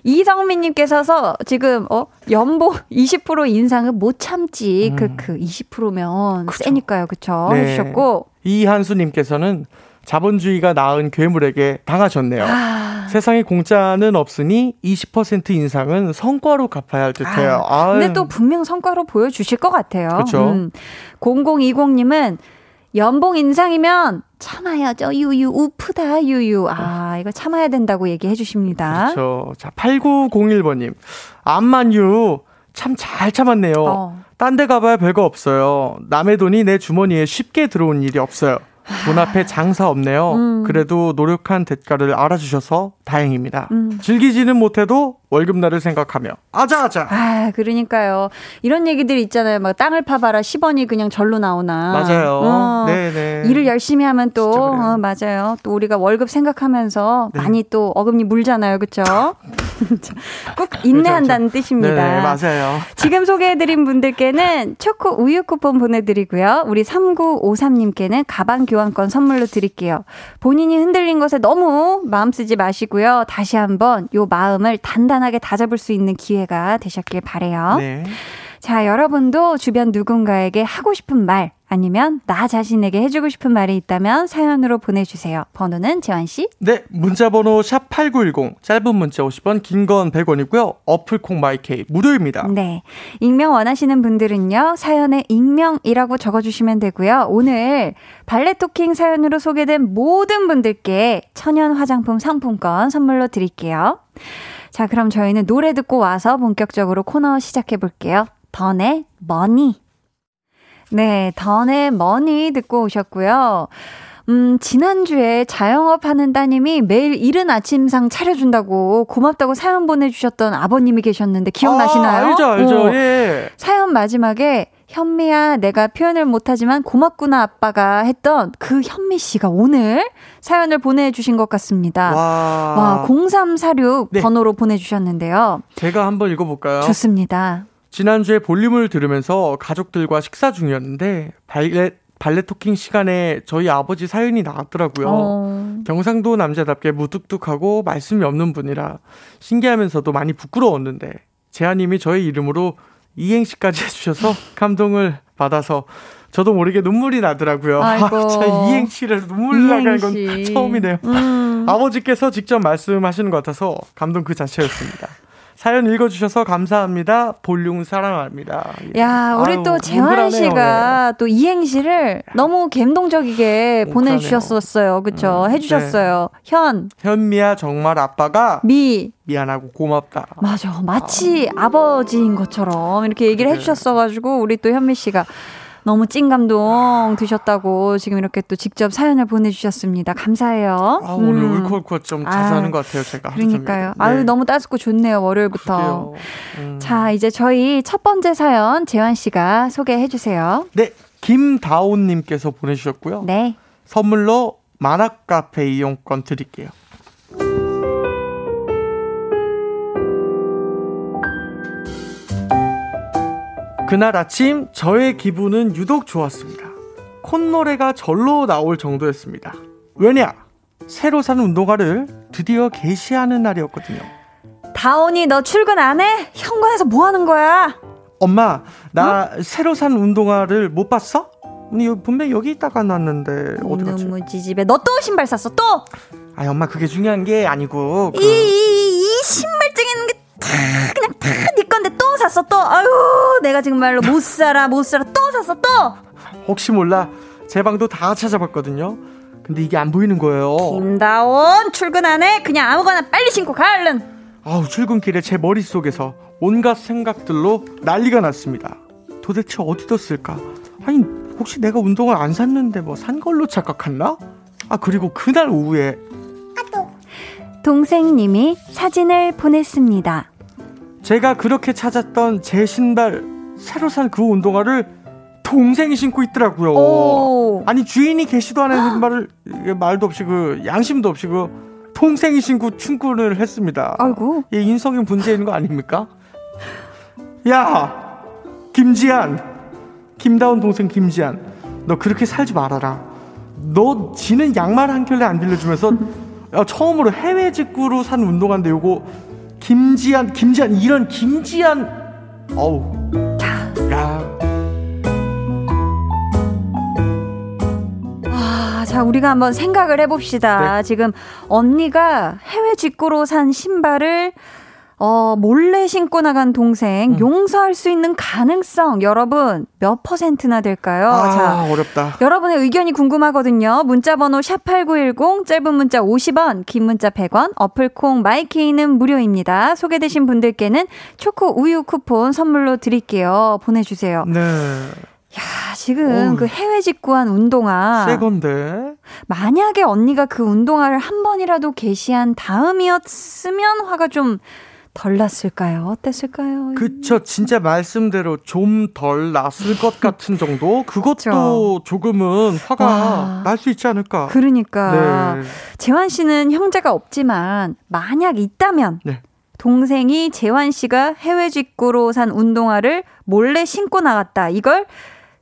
이성민님께서서 지금 어, 연봉 이십 퍼센트 인상은 못 참지. 음. 그, 그 이십 퍼센트면 그쵸. 세니까요. 그쵸? 네. 해주셨고. 이한수님께서는 자본주의가 낳은 괴물에게 당하셨네요. 아... 세상에 공짜는 없으니 이십 퍼센트 인상은 성과로 갚아야 할 듯해요. 아... 근데 또 분명 성과로 보여주실 것 같아요. 그렇죠. 음. 공공이공님은 연봉 인상이면 참아야죠. 유유 우프다 유유. 아, 이거 참아야 된다고 얘기해 주십니다. 그렇죠. 자, 팔구공일번님 암만유 참 잘 참았네요. 어. 딴 데 가봐야 별거 없어요. 남의 돈이 내 주머니에 쉽게 들어온 일이 없어요. 돈 앞에 장사 없네요. 음. 그래도 노력한 대가를 알아주셔서 다행입니다. 음. 즐기지는 못해도 월급날을 생각하며 아자아자. 아, 그러니까요. 이런 얘기들 있잖아요. 막 땅을 파봐라 십 원이 그냥 절로 나오나. 맞아요. 어, 네네. 일을 열심히 하면 또 어, 맞아요. 또 우리가 월급 생각하면서 네. 많이 또 어금니 물잖아요. 그렇죠? 꼭 인내한다는 그렇죠. 뜻입니다. 네, 맞아요. 지금 소개해드린 분들께는 초코 우유 쿠폰 보내드리고요. 우리 삼구오삼님께는 가방 교환권 선물로 드릴게요. 본인이 흔들린 것에 너무 마음 쓰지 마시고요. 다시 한번 요 마음을 단단하게 다잡을 수 있는 기회가 되셨길 바라요. 네. 자, 여러분도 주변 누군가에게 하고 싶은 말 아니면 나 자신에게 해주고 싶은 말이 있다면 사연으로 보내주세요. 번호는 재환씨? 네, 문자번호 샵팔구일공, 짧은 문자 오십 원, 긴 건 백 원이고요. 어플콩 마이케이 무료입니다. 네, 익명 원하시는 분들은요. 사연에 익명이라고 적어주시면 되고요. 오늘 발레토킹 사연으로 소개된 모든 분들께 천연 화장품 상품권 선물로 드릴게요. 자, 그럼 저희는 노래 듣고 와서 본격적으로 코너 시작해볼게요. 던의 머니. 네, 던의 머니 듣고 오셨고요. 음, 지난주에 자영업 하는 따님이 매일 이른 아침상 차려준다고 고맙다고 사연 보내주셨던 아버님이 계셨는데 기억나시나요? 아, 알죠, 알죠. 오, 예. 사연 마지막에 현미야, 내가 표현을 못하지만 고맙구나 아빠가 했던 그 현미 씨가 오늘 사연을 보내주신 것 같습니다. 와, 와 공삼사육 네. 번호로 보내주셨는데요. 제가 한번 읽어볼까요? 좋습니다. 지난주에 볼륨을 들으면서 가족들과 식사 중이었는데 발레, 발레 토킹 시간에 저희 아버지 사연이 나왔더라고요. 어... 경상도 남자답게 무뚝뚝하고 말씀이 없는 분이라 신기하면서도 많이 부끄러웠는데 재하님이 저의 이름으로 이행시까지 해주셔서 감동을 받아서 저도 모르게 눈물이 나더라고요. 아이고. 아, 이행시를 눈물 나가는 건 처음이네요. 음. 아버지께서 직접 말씀하시는 것 같아서 감동 그 자체였습니다. 사연 읽어주셔서 감사합니다. 볼륨 사랑합니다. 예. 야, 우리 아유, 또 재환 씨가 네. 또 이행시를 너무 감동적이게 보내주셨었어요. 그렇죠? 음, 해주셨어요. 네. 현. 현미야, 정말 아빠가 미. 미안하고 고맙다. 맞아. 마치 아. 아버지인 것처럼 이렇게 얘기를 네. 해주셨어가지고 우리 또 현미 씨가 너무 찐 감동 드셨다고 지금 이렇게 또 직접 사연을 보내주셨습니다. 감사해요. 아, 오늘 음. 울컥울컥 좀 자주 아, 하는 것 같아요, 제가. 그러니까요. 네. 아유, 너무 따숩고 좋네요, 월요일부터. 음. 자, 이제 저희 첫 번째 사연 재환 씨가 소개해 주세요. 네, 김다온님께서 보내주셨고요. 네. 선물로 만화카페 이용권 드릴게요. 그날 아침 저의 기분은 유독 좋았습니다. 콧노래가 절로 나올 정도였습니다. 왜냐? 새로 산 운동화를 드디어 개시하는 날이었거든요. 다온이 너 출근 안 해? 현관에서 뭐 하는 거야? 엄마 나 응? 새로 산 운동화를 못 봤어? 언니 분명히 여기 있다가 놨는데 어디 갔지? 너무 지집애. 너 또 신발 샀어 또? 아 엄마 그게 중요한 게 아니고 그... 이, 이, 이 신발장 있는 게 다 그냥 다 네 건데 또 샀어 또? 아유 내가 지금 말로 못 살아 못 살아 또 샀어 또? 혹시 몰라 제 방도 다 찾아봤거든요. 근데 이게 안 보이는 거예요. 김다온 출근 안 해? 그냥 아무거나 빨리 신고 가 얼른. 아우 출근길에 제 머릿속에서 온갖 생각들로 난리가 났습니다. 도대체 어디다 쓸까? 아니 혹시 내가 운동을 안 샀는데 뭐 산 걸로 착각했나? 아 그리고 그날 오후에 동생님이 사진을 보냈습니다. 제가 그렇게 찾았던 제 신발 새로 산 그 운동화를 동생이 신고 있더라고요. 오. 아니 주인이 계시도 안 했는 말을 말도 없이 그 양심도 없이 그 동생이 신고 충고를 했습니다. 아이고. 예, 인성이 문제인 거 아닙니까? 야, 김지한, 김다운 동생 김지한, 너 그렇게 살지 말아라. 너 지는 양말 한 켤레 안 빌려주면서 야, 처음으로 해외 직구로 산 운동화인데 요거 김지한, 김지한 이런 김지한, 어우, 야. 자 우리가 한번 생각을 해봅시다. 네. 지금 언니가 해외 직구로 산 신발을 어, 몰래 신고 나간 동생 음. 용서할 수 있는 가능성 여러분 몇 퍼센트나 될까요? 아 자, 어렵다. 여러분의 의견이 궁금하거든요. 문자번호 샵팔구일공 짧은 문자 오십 원 긴 문자 백 원 어플콩 마이케이는 무료입니다. 소개되신 분들께는 초코 우유 쿠폰 선물로 드릴게요. 보내주세요. 네. 야, 지금 오, 그 해외 직구한 운동화 새 건데 만약에 언니가 그 운동화를 한 번이라도 게시한 다음이었으면 화가 좀 덜 났을까요? 어땠을까요? 그쵸, 진짜 말씀대로 좀 덜 났을 것 같은 정도? 그것도 그쵸. 조금은 화가 날 수 있지 않을까? 그러니까 네. 재환 씨는 형제가 없지만 만약 있다면 네. 동생이 재환 씨가 해외 직구로 산 운동화를 몰래 신고 나갔다 이걸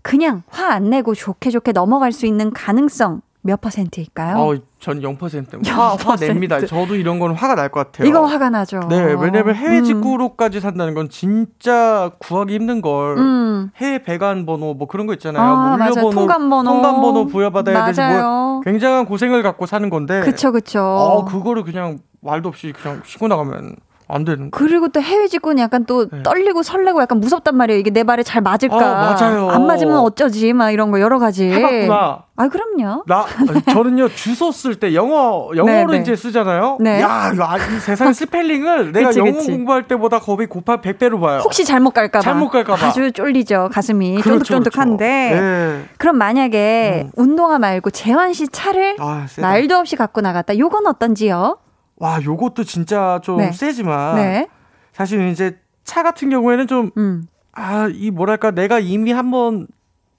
그냥 화 안 내고 좋게 좋게 넘어갈 수 있는 가능성 몇 퍼센트일까요? 어, 전 영 퍼센트. 화, 화 냅니다. 저도 이런 건 화가 날 것 같아요. 이거 화가 나죠. 네, 왜냐면 해외 직구로까지 산다는 건 진짜 구하기 힘든 걸 음. 해외 배관 번호 뭐 그런 거 있잖아요. 아, 물려번호, 통관 번호, 통관 번호 부여받아야 되는 뭐 굉장한 고생을 갖고 사는 건데. 그쵸, 그쵸. 어, 그거를 그냥 말도 없이 그냥 신고 나가면. 안 되는. 그리고 또 해외 직구는 약간 또 네. 떨리고 설레고 약간 무섭단 말이에요. 이게 내 발에 잘 맞을까? 아, 맞아요. 안 맞으면 어쩌지? 막 이런 거 여러 가지. 해봤구나. 아 그럼요. 나 저는요 주소 쓸 때 영어 영어로 네, 이제 네. 쓰잖아요. 네. 야 이 세상 스펠링을 내가 그치, 영어 그치. 공부할 때보다 겁이 곱한 백 배로 봐요. 혹시 잘못 갈까봐. 잘못 갈까봐. 아주 쫄리죠 가슴이 그렇죠, 쫀득쫀득한데. 그렇죠. 네. 그럼 만약에 음. 운동화 말고 재환 씨 차를 아, 말도 없이 갖고 나갔다. 요건 어떤지요? 와, 요것도 진짜 좀 네. 세지만 네. 사실 이제 차 같은 경우에는 좀 음. 아, 이 뭐랄까 내가 이미 한번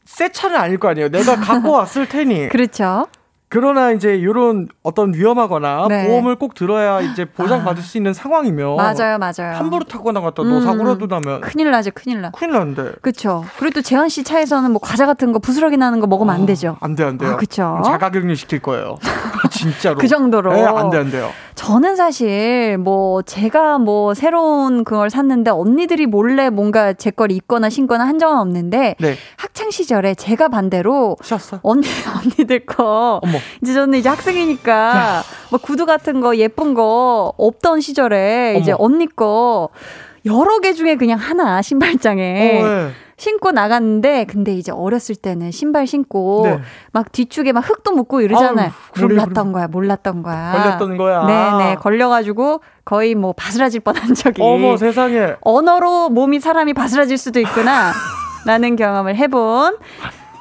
새 차는 아닐 거 아니에요. 내가 갖고 왔을 테니. 그렇죠. 그러나 이제 이런 어떤 위험하거나 네. 보험을 꼭 들어야 이제 보장받을 아. 수 있는 상황이면 맞아요, 맞아요. 함부로 타고 나갔다 또 음, 사고라도 나면 큰일 나죠, 큰일 나. 큰일 나는데. 그렇죠. 그리고 또 재현 씨 차에서는 뭐 과자 같은 거 부스러기 나는 거 먹으면 아, 안 되죠. 안 돼, 안 돼요. 아, 그렇죠. 자가격리 시킬 거예요. 진짜로. 그 정도로. 네, 안 돼, 안 돼요. 저는 사실 뭐 제가 뭐 새로운 그걸 샀는데 언니들이 몰래 뭔가 제 걸 입거나 신거나 한 적은 없는데 네. 학창 시절에 제가 반대로 쉬었어? 언니 언니들 거. 어머. 이제 저는 이제 학생이니까 막 구두 같은 거 예쁜 거 없던 시절에 어머. 이제 언니 거 여러 개 중에 그냥 하나 신발장에 어, 네. 신고 나갔는데 근데 이제 어렸을 때는 신발 신고 네. 막 뒤쪽에 막 흙도 묻고 이러잖아요. 아유, 몰랐던 그래, 그래. 거야. 몰랐던 거야. 걸렸던 거야. 네네. 걸려가지고 거의 뭐 바스라질 뻔한 적이. 어머 세상에. 언어로 몸이 사람이 바스라질 수도 있구나 라는 경험을 해본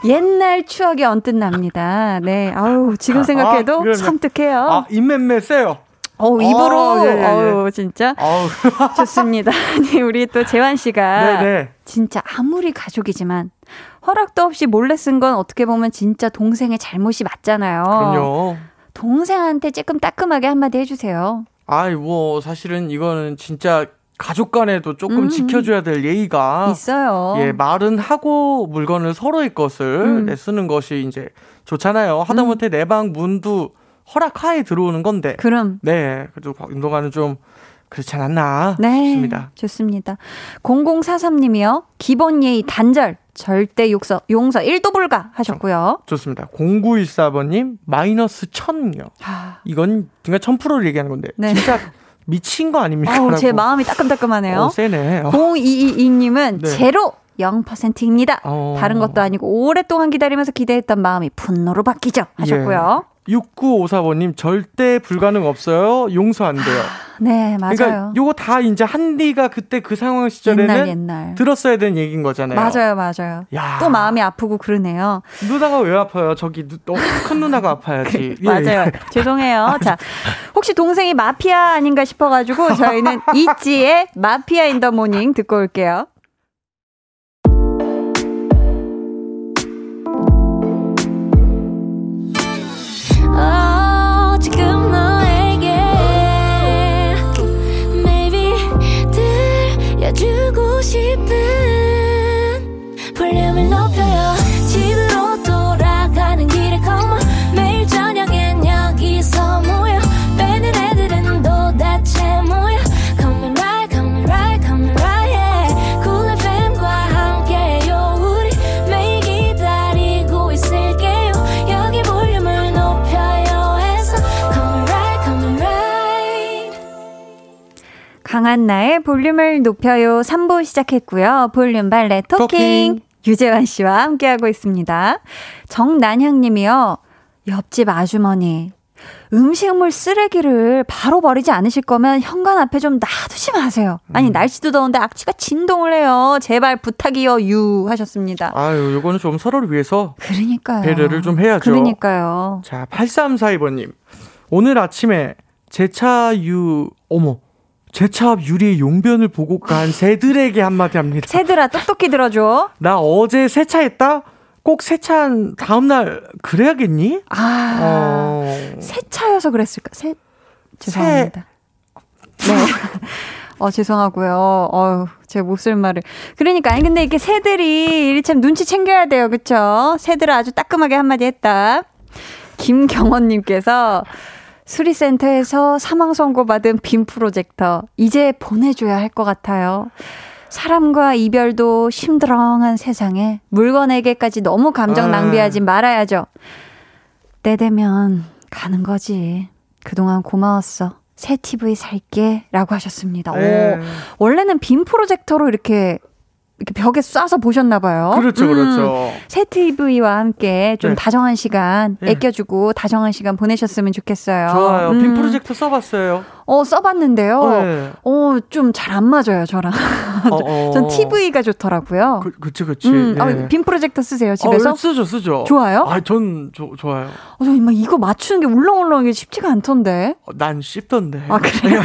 옛날 추억이 언뜻 납니다. 네, 아우 지금 생각해도 아, 그래. 섬뜩해요. 아, 입냄새 세요. 어 입으로. 아, 예, 예. 어우 진짜. 아우. 좋습니다. 아니 우리 또 재환 씨가 네네. 진짜 아무리 가족이지만 허락도 없이 몰래 쓴 건 어떻게 보면 진짜 동생의 잘못이 맞잖아요. 그럼요. 동생한테 조금 따끔하게 한마디 해주세요. 아이 뭐 사실은 이거는 진짜. 가족 간에도 조금 음. 지켜줘야 될 예의가 있어요. 예, 말은 하고 물건을 서로의 것을 음. 쓰는 것이 이제 좋잖아요. 하다못해 음. 내 방 문도 허락하에 들어오는 건데. 그럼. 네, 그래도 운동화는 좀 그렇지 않았나 네, 싶습니다. 좋습니다. 공공사삼 님이요. 기본 예의 단절. 절대 용서, 용서 일도 불가 하셨고요. 좋습니다. 공구일사 번님 마이너스 천이요. 하... 이건 그러니까 천 퍼센트를 얘기하는 건데 네. 진짜 미친 거 아닙니까? 어, 제 마음이 따끔따끔하네요. 어, 세네. 공이이이 님은 네. 제로 영 퍼센트입니다. 어... 다른 것도 아니고 오랫동안 기다리면서 기대했던 마음이 분노로 바뀌죠 하셨고요. 예. 육구오사 번님 절대 불가능 없어요. 용서 안 돼요. 네, 맞아요. 그러니까 요거 다 이제 한디가 그때 그 상황 시절에는 옛날, 옛날. 들었어야 되는 얘기인 거잖아요. 맞아요, 맞아요. 야. 또 마음이 아프고 그러네요. 누나가 왜 아파요? 저기 누, 큰 누나가 아파야지. 예. 맞아요. 죄송해요. 자, 혹시 동생이 마피아 아닌가 싶어가지고 저희는 이지의 마피아 인 더 모닝 듣고 올게요. 주고 싶은 볼륨을 높여요. 집으로 돌아가는 길에 come on. 매일 저녁엔 여기서 모여 빼는 애들은 도대체 뭐야. Come right, come right, come right yeah. Cool 에프엠과 함께해요. 우리 매일 기다리고 있을게요. 여기 볼륨을 높여요 해서 come right, come right. 강한나의 볼륨을 높여요 삼 부 시작했고요. 볼륨 발레 토킹, 토킹. 유재환 씨와 함께하고 있습니다. 정난향 님이요. 옆집 아주머니. 음식물 쓰레기를 바로 버리지 않으실 거면 현관 앞에 좀 놔두지 마세요. 아니 음. 날씨도 더운데 악취가 진동을 해요. 제발 부탁이요. 유 하셨습니다. 아유, 이거는 좀 서로를 위해서 그러니까요. 배려를 좀 해야죠. 그러니까요. 자, 팔삼사이 번님. 오늘 아침에 제 차 유 어머 제 차 유리의 용변을 보고 간 새들에게 한마디 합니다. 새들아, 똑똑히 들어줘. 나 어제 세차했다? 꼭 세차한 다음날 그래야겠니? 아, 어... 세차여서 그랬을까? 세... 죄송합니다. 세... 네. 어, 죄송하고요. 어, 제가 못쓸 말을. 그러니까, 아니, 근데 이게 새들이 참 눈치 챙겨야 돼요. 그쵸? 새들아, 아주 따끔하게 한마디 했다. 김경원님께서 수리센터에서 사망 선고받은 빔 프로젝터 이제 보내줘야 할 것 같아요. 사람과 이별도 심드렁한 세상에 물건에게까지 너무 감정 아. 낭비하지 말아야죠. 때 되면 가는 거지. 그동안 고마웠어. 새 티비 살게 라고 하셨습니다. 네. 오, 원래는 빔 프로젝터로 이렇게 이렇게 벽에 쏴서 보셨나 봐요. 그렇죠, 그렇죠. 음, 새 티비와 함께 좀 네. 다정한 시간 네. 아껴주고 다정한 시간 보내셨으면 좋겠어요. 좋아요. 음. 빔 프로젝터 써봤어요. 어, 써봤는데요. 네. 어, 좀 잘 안 맞아요, 저랑. 어, 어. 전 티비가 좋더라고요. 그, 그치, 그치. 음. 네. 아, 빔 프로젝터 쓰세요, 집에서? 어, 쓰죠, 쓰죠. 좋아요? 아, 전 조, 좋아요. 어, 저 이거 맞추는 게 울렁울렁한 게 쉽지가 않던데. 어, 난 쉽던데. 아, 그래요?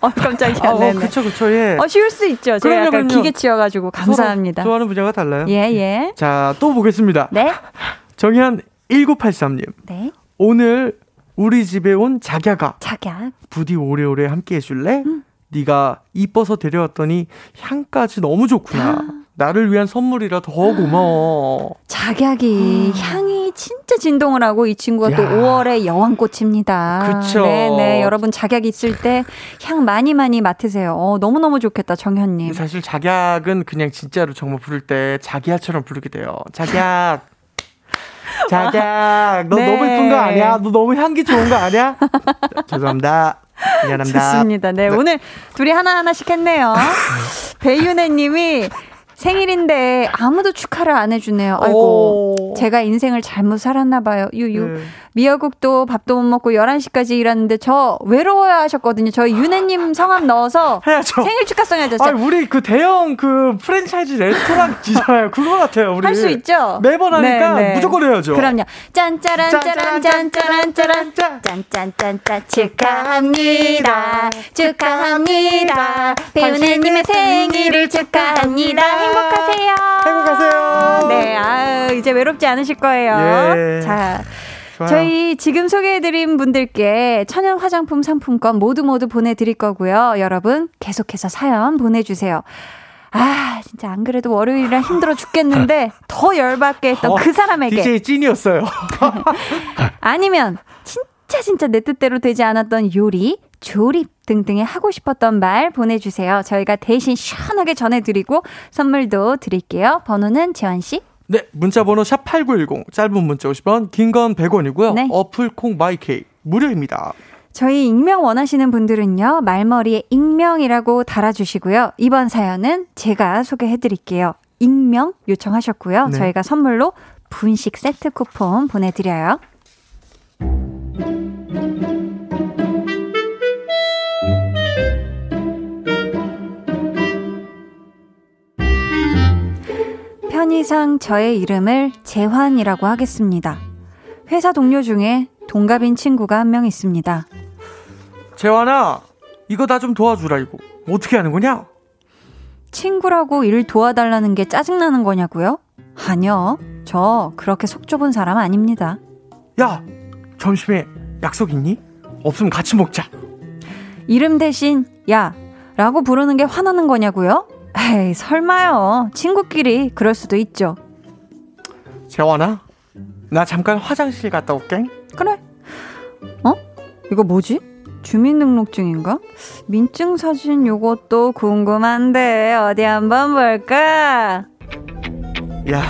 어, 깜짝이야. 아, 어, 그쵸, 그쵸, 예. 어, 쉬울 수 있죠. 제가 그럼요, 약간 그럼요. 기계 치여가지고 감사합니다. 좋아하는 분야가 달라요. 예, 예. 자, 또 보겠습니다. 네. 정현 일구팔삼 님. 네. 오늘 우리 집에 온 작야가 작야 부디 오래오래 함께 해줄래? 응. 네가 이뻐서 데려왔더니 향까지 너무 좋구나. 나를 위한 선물이라 더 고마워. 작약이 향이 진짜 진동을 하고 이 친구가 야. 또 오월의 여왕꽃입니다. 그렇죠. 네네, 여러분 작약 있을 때 향 많이 많이 맡으세요. 어, 너무너무 좋겠다, 정현님. 사실 작약은 그냥 진짜로 정말 부를 때 자기야처럼 부르게 돼요. 작약. 자작, 너 네. 너무 예쁜 거 아니야? 너 너무 향기 좋은 거 아니야? 죄송합니다. 미안합니다. 좋습니다. 네, 네. 오늘 둘이 하나하나씩 했네요. 배윤혜 님이 생일인데 아무도 축하를 안 해주네요. 아이고, 오. 제가 인생을 잘못 살았나 봐요. 유유. 네. 미역국도 밥도 못 먹고 열한 시까지 일하는데 저 외로워야 하셨거든요. 저희 윤혜님 성함 넣어서 해야죠. 생일 축하송 해야죠. 아, 우리 그 대형 그 프랜차이즈 레스토랑 있잖아요. 그거 같아요. 우리 할 수 있죠. 매번 하니까 네, 네. 무조건 해야죠. 그럼요. 짠짜란 짜란 짠짜란 짜란 짠짠짠짠 축하합니다. 축하합니다. 배윤혜님의 생일을 축하합니다. 행복하세요. 행복하세요. 네, 아, 이제 외롭지 않으실 거예요. 예. 자, 좋아요. 저희 지금 소개해드린 분들께 천연 화장품 상품권 모두 모두 보내드릴 거고요. 여러분 계속해서 사연 보내주세요. 아, 진짜 안 그래도 월요일이라 힘들어 죽겠는데 더 열받게 했던 어, 그 사람에게 디제이 찐이었어요. 아니면 진짜 진짜 내 뜻대로 되지 않았던 요리 조립 등등의 하고 싶었던 말 보내주세요. 저희가 대신 시원하게 전해드리고 선물도 드릴게요. 번호는 재환씨? 네, 문자번호 샵팔구일공, 짧은 문자 오십 원, 긴 건 백 원이고요. 네. 어플 콩 마이케이 무료입니다. 저희 익명 원하시는 분들은요, 말머리에 익명이라고 달아주시고요. 이번 사연은 제가 소개해드릴게요. 익명 요청하셨고요. 네. 저희가 선물로 분식 세트 쿠폰 보내드려요. 편의상 저의 이름을 재환이라고 하겠습니다. 회사 동료 중에 동갑인 친구가 한 명 있습니다. 재환아, 이거 나 좀 도와주라. 이거 어떻게 하는 거냐? 친구라고 일 도와달라는 게 짜증나는 거냐고요? 아니요, 저 그렇게 속 좁은 사람 아닙니다. 야, 점심에 약속 있니? 없으면 같이 먹자. 이름 대신 야 라고 부르는 게 화나는 거냐고요? 에이, 설마요. 친구끼리 그럴 수도 있죠. 재환아, 나 잠깐 화장실 갔다 올게. 그래. 어? 이거 뭐지? 주민등록증인가? 민증사진 요것도 궁금한데 어디 한번 볼까? 야,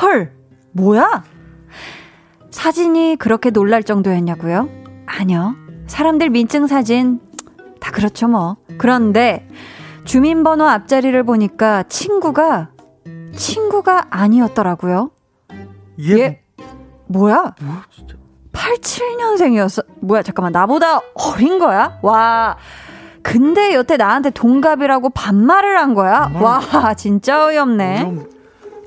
헐, 뭐야? 사진이 그렇게 놀랄 정도였냐고요? 아니요, 사람들 민증사진 다 그렇죠 뭐. 그런데 주민번호 앞자리를 보니까 친구가 친구가 아니었더라고요. 얘, 얘 뭐야? 뭐, 진짜. 팔십칠년생이었어. 뭐야, 잠깐만, 나보다 어린 거야? 와, 근데 여태 나한테 동갑이라고 반말을 한 거야? 음. 와, 진짜 어이없네. 음.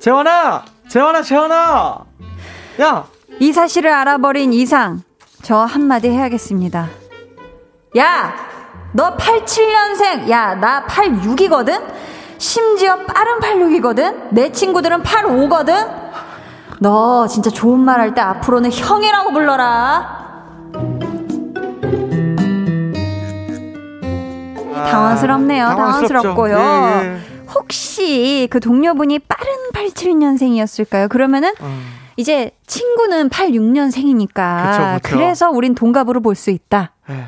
재환아! 재환아, 재환아! 야! 이 사실을 알아버린 이상, 저 한마디 해야겠습니다. 야! 너 팔십칠년생! 야, 나 팔십육이거든? 심지어 빠른 팔십육이거든? 내 친구들은 팔십오거든? 너 진짜 좋은 말 할 때 앞으로는 형이라고 불러라. 아, 당황스럽네요. 당황스럽고요. 예, 예. 혹시 그 동료분이 빠른 팔십칠년생이었을까요? 그러면은 음. 이제 친구는 팔십육년생이니까, 그쵸, 그쵸. 그래서 우린 동갑으로 볼 수 있다. 예.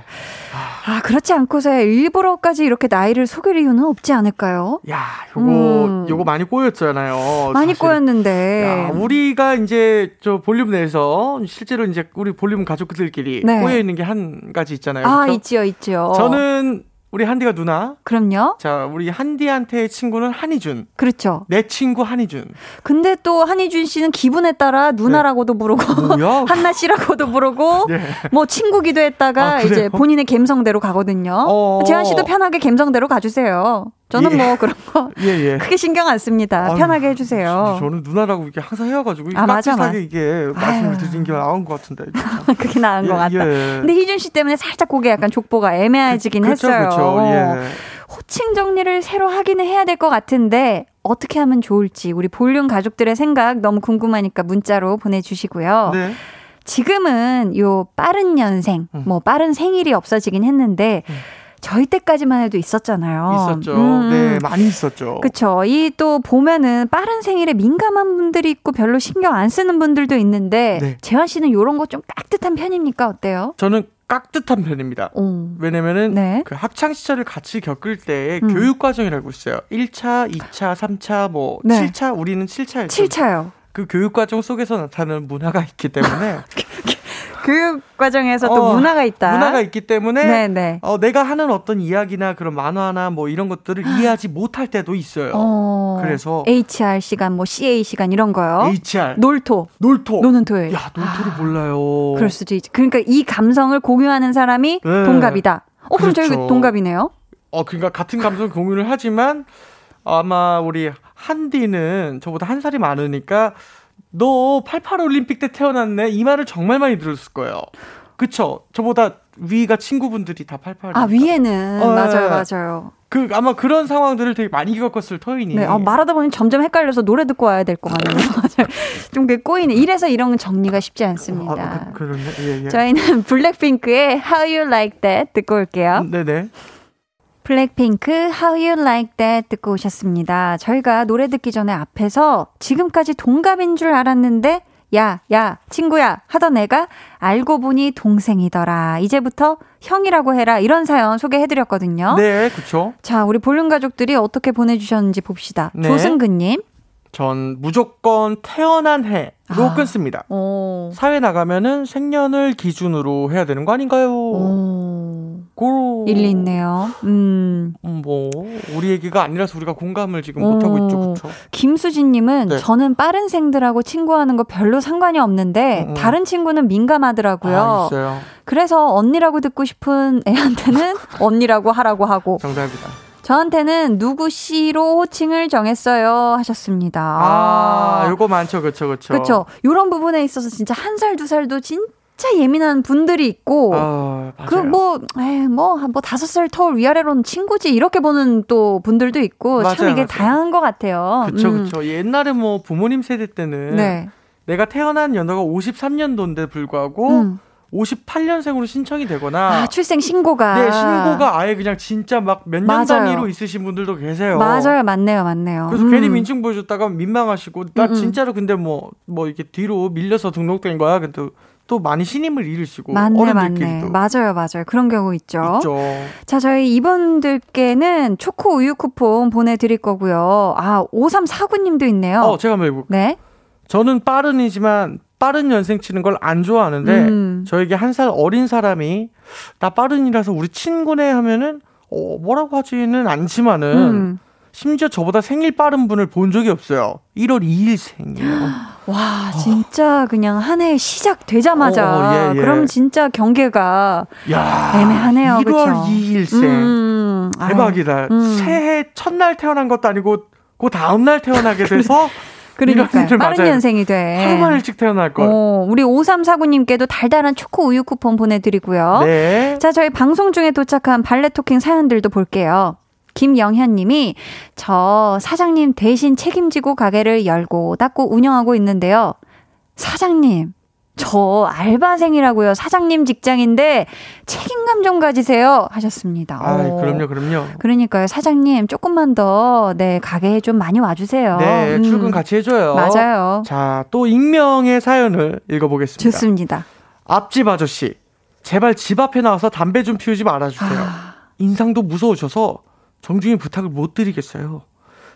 아, 그렇지 않고서야 일부러까지 이렇게 나이를 속일 이유는 없지 않을까요? 야, 요거, 음. 요거 많이 꼬였잖아요. 많이 사실. 꼬였는데. 야, 우리가 이제 저 볼륨 내에서 실제로 이제 우리 볼륨 가족들끼리 네. 꼬여있는 게 한 가지 있잖아요. 아, 그쵸? 있지요, 있지요. 저는 우리 한디가 누나. 그럼요. 자, 우리 한디한테의 친구는 한희준. 그렇죠. 내 친구 한희준. 근데 또 한희준 씨는 기분에 따라 누나라고도 네. 부르고 한나 씨라고도 부르고 네. 뭐 친구기도 했다가 아, 이제 본인의 감성대로 가거든요. 어어. 재환 씨도 편하게 감성대로 가주세요. 저는 예. 뭐 그런 거 예, 예. 크게 신경 안 씁니다. 아유, 편하게 해주세요. 저는 누나라고 이게 항상 해와가지고 아, 깍지하게 이게 말씀을 드린 게 나은 것 같은데. 그게 나은 예, 것 같다. 예. 근데 희준 씨 때문에 살짝 그게 약간 족보가 애매해지긴 그, 했어요. 그쵸, 예. 호칭 정리를 새로 하기는 해야 될 것 같은데 어떻게 하면 좋을지 우리 볼륨 가족들의 생각 너무 궁금하니까 문자로 보내주시고요. 네. 지금은 요 빠른 연생, 음. 뭐 빠른 생일이 없어지긴 했는데 음. 저희 때까지만 해도 있었잖아요. 있었죠. 음. 네, 많이 있었죠. 그렇죠. 이 또 보면은 빠른 생일에 민감한 분들이 있고 별로 신경 안 쓰는 분들도 있는데 네. 재환 씨는 이런 거 좀 깍듯한 편입니까? 어때요? 저는 깍듯한 편입니다. 음. 왜냐면은 네. 그 학창 시절을 같이 겪을 때 음. 교육 과정이라고 있어요. 일 차, 이 차, 삼 차, 뭐 네. 칠 차, 우리는 칠 차였죠. 칠 차요. 그 교육 과정 속에서 나타나는 문화가 있기 때문에. 교육 과정에서 어, 또 문화가 있다. 문화가 있기 때문에 어, 내가 하는 어떤 이야기나 그런 만화나 뭐 이런 것들을 이해하지 못할 때도 있어요. 어, 그래서 에이치알 시간, 뭐 씨에이 시간 이런 거요. 에이치알 놀토, 놀토, 노는 토요일. 야, 놀토를 아, 몰라요. 그럴 수도 있지. 그러니까 이 감성을 공유하는 사람이 네. 동갑이다. 어, 그럼 그렇죠. 저희 동갑이네요. 어, 그러니까 같은 감성을 공유를 하지만 아마 우리 한디는 저보다 한 살이 많으니까. 너 팔십팔 올림픽 때 태어났네. 이 말을 정말 많이 들었을 거예요. 그쵸? 저보다 위가 친구분들이 다 팔십팔. 아, 위에는. 어, 맞아요, 맞아요. 그, 아마 그런 상황들을 되게 많이 겪었을 터이니. 네, 아, 말하다 보니 점점 헷갈려서 노래 듣고 와야 될 것 같네요. 맞아요. 좀 그 꼬이네. 이래서 이런 정리가 쉽지 않습니다. 아, 그, 그러네. 예, 예. 저희는 블랙핑크의 How You Like That 듣고 올게요. 음, 네네. 블랙핑크 How You Like That 듣고 오셨습니다. 저희가 노래 듣기 전에 앞에서 지금까지 동갑인 줄 알았는데 야, 야, 친구야 하던 애가 알고 보니 동생이더라. 이제부터 형이라고 해라. 이런 사연 소개해드렸거든요. 네, 그렇죠. 자, 우리 볼륨 가족들이 어떻게 보내주셨는지 봅시다. 네. 조승근님. 전 무조건 태어난 해로 아, 끊습니다. 오. 사회 나가면은 생년을 기준으로 해야 되는 거 아닌가요? 오. 고로. 일리 있네요. 음. 뭐, 우리 얘기가 아니라서 우리가 공감을 지금 오. 못하고 있죠, 그쵸? 김수진님은 네. 저는 빠른 생들하고 친구하는 거 별로 상관이 없는데 음. 다른 친구는 민감하더라고요. 아, 있어요. 그래서 언니라고 듣고 싶은 애한테는 언니라고 하라고 하고. 정답이다. 저한테는 누구 씨로 호칭을 정했어요 하셨습니다. 아, 요거 많죠, 그렇죠, 그렇죠. 그렇죠. 이런 부분에 있어서 진짜 한 살, 두 살도 진짜 예민한 분들이 있고, 어, 그 뭐, 에이, 뭐, 뭐 다섯 살 터울 위아래로는 친구지 이렇게 보는 또 분들도 있고, 맞아요, 참 이게 맞아요. 다양한 것 같아요. 그렇죠, 음. 그렇죠. 옛날에 뭐 부모님 세대 때는 네. 내가 태어난 연도가 오십삼 년도인데 불구하고. 음. 오십팔 년생으로 신청이 되거나 아, 출생 신고가 네 신고가 아예 그냥 진짜 막 몇 년 단위로 있으신 분들도 계세요. 맞아요, 맞네요, 맞네요. 그래서 음. 괜히 민증 보여줬다가 민망하시고 나 음음. 진짜로 근데 뭐뭐 뭐 이렇게 뒤로 밀려서 등록된 거야. 근데 또 많이 신임을 잃으시고 맞네, 맞네. 맞아요, 맞아요. 그런 경우 있죠. 있죠. 자, 저희 이분들께는 초코 우유 쿠폰 보내드릴 거고요. 아, 오삼사구 님도 있네요. 어, 제가 한번 해볼게요. 네. 저는 빠른이지만. 빠른 연생 치는 걸 안 좋아하는데 음. 저에게 한 살 어린 사람이 나 빠른이라서 우리 친구네 하면은 어, 뭐라고 하지는 않지만은 음. 심지어 저보다 생일 빠른 분을 본 적이 없어요. 일월 이일 생이에요. 와, 진짜 어. 그냥 한 해 시작되자마자 어, 예, 예. 그럼 진짜 경계가 야, 애매하네요. 일월 이일 생 음. 대박이다. 음. 새해 첫날 태어난 것도 아니고 그 다음날 태어나게 돼서 그러니까 빠른 맞아요. 년생이 돼. 하루만 일찍 태어날 걸. 어, 우리 오삼사구 님께도 달달한 초코 우유 쿠폰 보내드리고요. 네. 자, 저희 방송 중에 도착한 발레 토킹 사연들도 볼게요. 김영현님이 저 사장님 대신 책임지고 가게를 열고 닫고 운영하고 있는데요. 사장님, 저 알바생이라고요. 사장님 직장인데 책임감 좀 가지세요 하셨습니다. 아, 그럼요, 그럼요. 그러니까요, 사장님 조금만 더 네, 가게에 좀 많이 와주세요. 네, 음. 출근 같이 해줘요. 맞아요. 자, 또 익명의 사연을 읽어보겠습니다. 좋습니다. 앞집 아저씨, 제발 집 앞에 나와서 담배 좀 피우지 말아주세요. 아. 인상도 무서우셔서 정중히 부탁을 못 드리겠어요.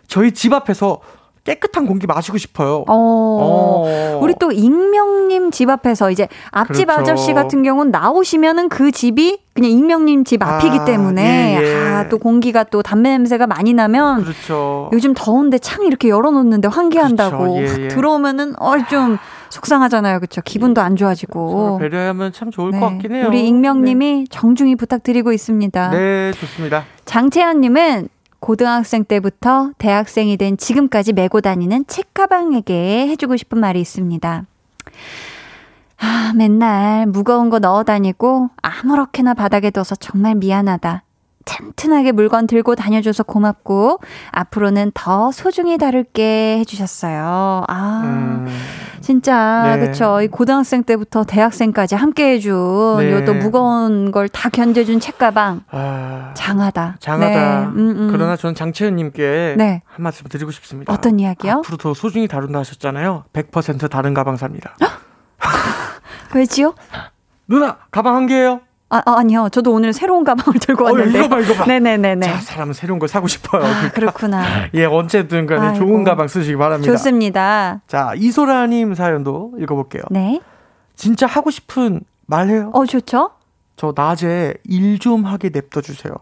저희 집 앞에서 깨끗한 공기 마시고 싶어요. 어, 우리 또 익명님 집 앞에서 이제 앞집 그렇죠. 아저씨 같은 경우는 나오시면은 그 집이 그냥 익명님 집 앞이기 아, 때문에 예, 예. 아, 또 공기가 또 담배 냄새가 많이 나면 그렇죠. 요즘 더운데 창 이렇게 열어놓는데 환기한다고 그렇죠. 예, 예. 들어오면은 어, 좀 속상하잖아요, 그렇죠? 기분도 예. 안 좋아지고 배려하면 참 좋을 네. 것 같긴 해요. 우리 익명님이 네. 정중히 부탁드리고 있습니다. 네, 좋습니다. 장채연님은 고등학생 때부터 대학생이 된 지금까지 메고 다니는 책가방에게 해주고 싶은 말이 있습니다. 아, 맨날 무거운 거 넣어 다니고 아무렇게나 바닥에 둬서 정말 미안하다. 튼튼하게 물건 들고 다녀줘서 고맙고 앞으로는 더 소중히 다룰게 해주셨어요. 아, 음, 진짜 네. 그쵸. 이 고등학생 때부터 대학생까지 함께해준 네. 요 또 무거운 걸 다 견뎌준 책가방 아, 장하다. 장하다. 네. 음, 음. 그러나 저는 장채연님께 네. 한 말씀 드리고 싶습니다. 어떤 이야기요? 앞으로 더 소중히 다룬다 하셨잖아요. 백 퍼센트 다른 가방 삽니다. 왜지요? 누나 가방 한 개예요. 아, 아니요. 저도 오늘 새로운 가방을 들고 왔는데. 어, 이거 봐, 이거 봐. 네네네네. 자, 사람은 새로운 걸 사고 싶어요. 그러니까. 아, 그렇구나. 예, 언제든 간에 아이고. 좋은 가방 쓰시기 바랍니다. 좋습니다. 자, 이소라님 사연도 읽어볼게요. 네. 진짜 하고 싶은 말 해요. 어, 좋죠. 저 낮에 일 좀 하게 냅둬주세요.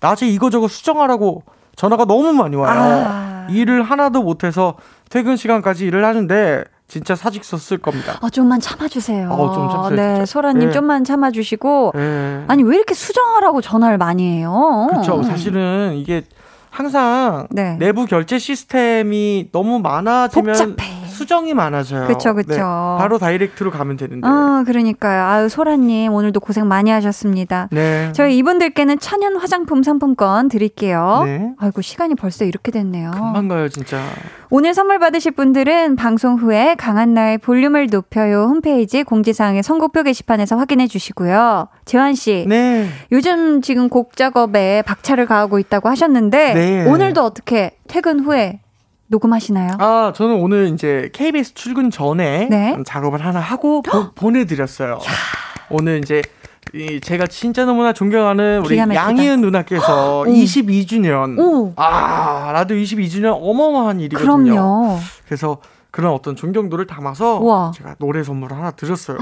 낮에 이거저거 수정하라고 전화가 너무 많이 와요. 아. 일을 하나도 못해서 퇴근 시간까지 일을 하는데 진짜 사직서 쓸 겁니다. 아, 좀만 참아주세요. 어, 좀 참으세요. 네, 진짜. 소라님 예. 좀만 참아주시고. 예. 아니, 왜 이렇게 수정하라고 전화를 많이 해요? 그렇죠. 사실은 이게 항상 네. 내부 결제 시스템이 너무 많아지면 복잡해. 수정이 많아져요. 그렇죠, 그렇죠. 네, 바로 다이렉트로 가면 되는데. 아, 그러니까요. 아유, 소라님 오늘도 고생 많이 하셨습니다. 네. 저희 이분들께는 천연 화장품 상품권 드릴게요. 네. 아이고, 시간이 벌써 이렇게 됐네요. 금방 가요, 진짜. 오늘 선물 받으실 분들은 방송 후에 강한나의 볼륨을 높여요 홈페이지 공지사항의 선곡표 게시판에서 확인해 주시고요. 재환 씨, 네. 요즘 지금 곡 작업에 박차를 가하고 있다고 하셨는데 네. 오늘도 어떻게 퇴근 후에 녹음하시나요? 아, 저는 오늘 이제 케이비에스 출근 전에 네? 작업을 하나 하고 보, 보내드렸어요. 야. 오늘 이제 이 제가 진짜 너무나 존경하는 우리 양희은 누나께서 이십이 주년 오. 아, 라디오 이십이 주년 어마어마한 일이거든요. 그럼요. 그래서 그런 어떤 존경도를 담아서 우와. 제가 노래 선물을 하나 드렸어요.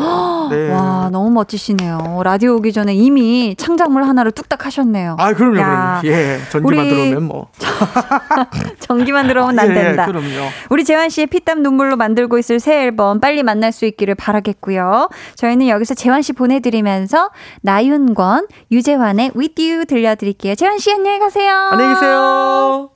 네. 와, 너무 멋지시네요. 라디오 오기 전에 이미 창작물 하나를 뚝딱 하셨네요. 아, 그럼요, 야. 그럼요. 예, 전기만 우리... 들어오면 뭐. 전기만 들어오면 안 된다. 예, 그럼요. 우리 재환 씨의 피땀 눈물로 만들고 있을 새 앨범 빨리 만날 수 있기를 바라겠고요. 저희는 여기서 재환 씨 보내드리면서 나윤권, 유재환의 With You 들려드릴게요. 재환 씨 안녕히 가세요. 안녕히 계세요.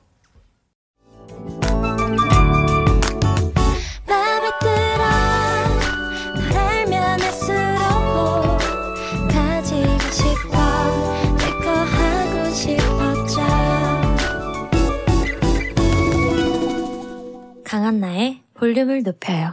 강한나의 볼륨을 높여요.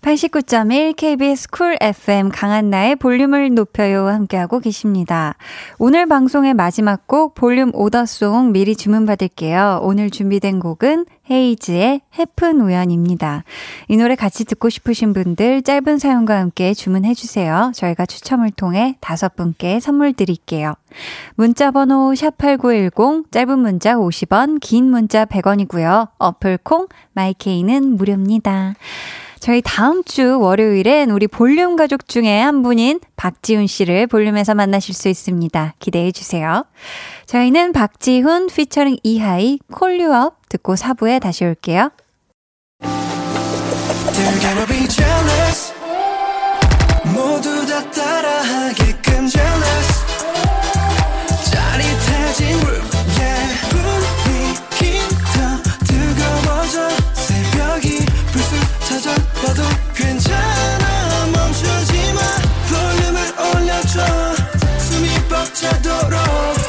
팔십구 점 일 케이비에스 쿨 에프엠 강한나의 볼륨을 높여요 함께하고 계십니다. 오늘 방송의 마지막 곡 볼륨 오더송 미리 주문받을게요. 오늘 준비된 곡은 헤이즈의 해픈 우연입니다. 이 노래 같이 듣고 싶으신 분들 짧은 사연과 함께 주문해주세요. 저희가 추첨을 통해 다섯 분께 선물 드릴게요. 문자번호 샵팔구일공 짧은 문자 오십 원 긴 문자 백 원이고요. 어플콩 마이케이는 무료입니다. 저희 다음 주 월요일엔 우리 볼륨 가족 중에 한 분인 박지훈 씨를 볼륨에서 만나실 수 있습니다. 기대해 주세요. 저희는 박지훈 피처링 이하이 콜 유 업 듣고 사 부에 다시 올게요. 봐도 괜찮아 멈추지마 볼륨을 올려줘 숨이 벅차도록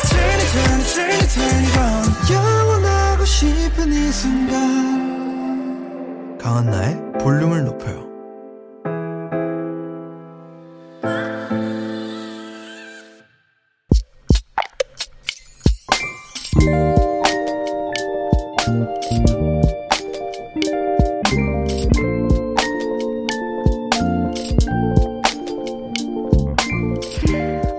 Turn it turn it turn it turn it on 영원하고 싶은 이 순간 강한나의 볼륨을 높여요.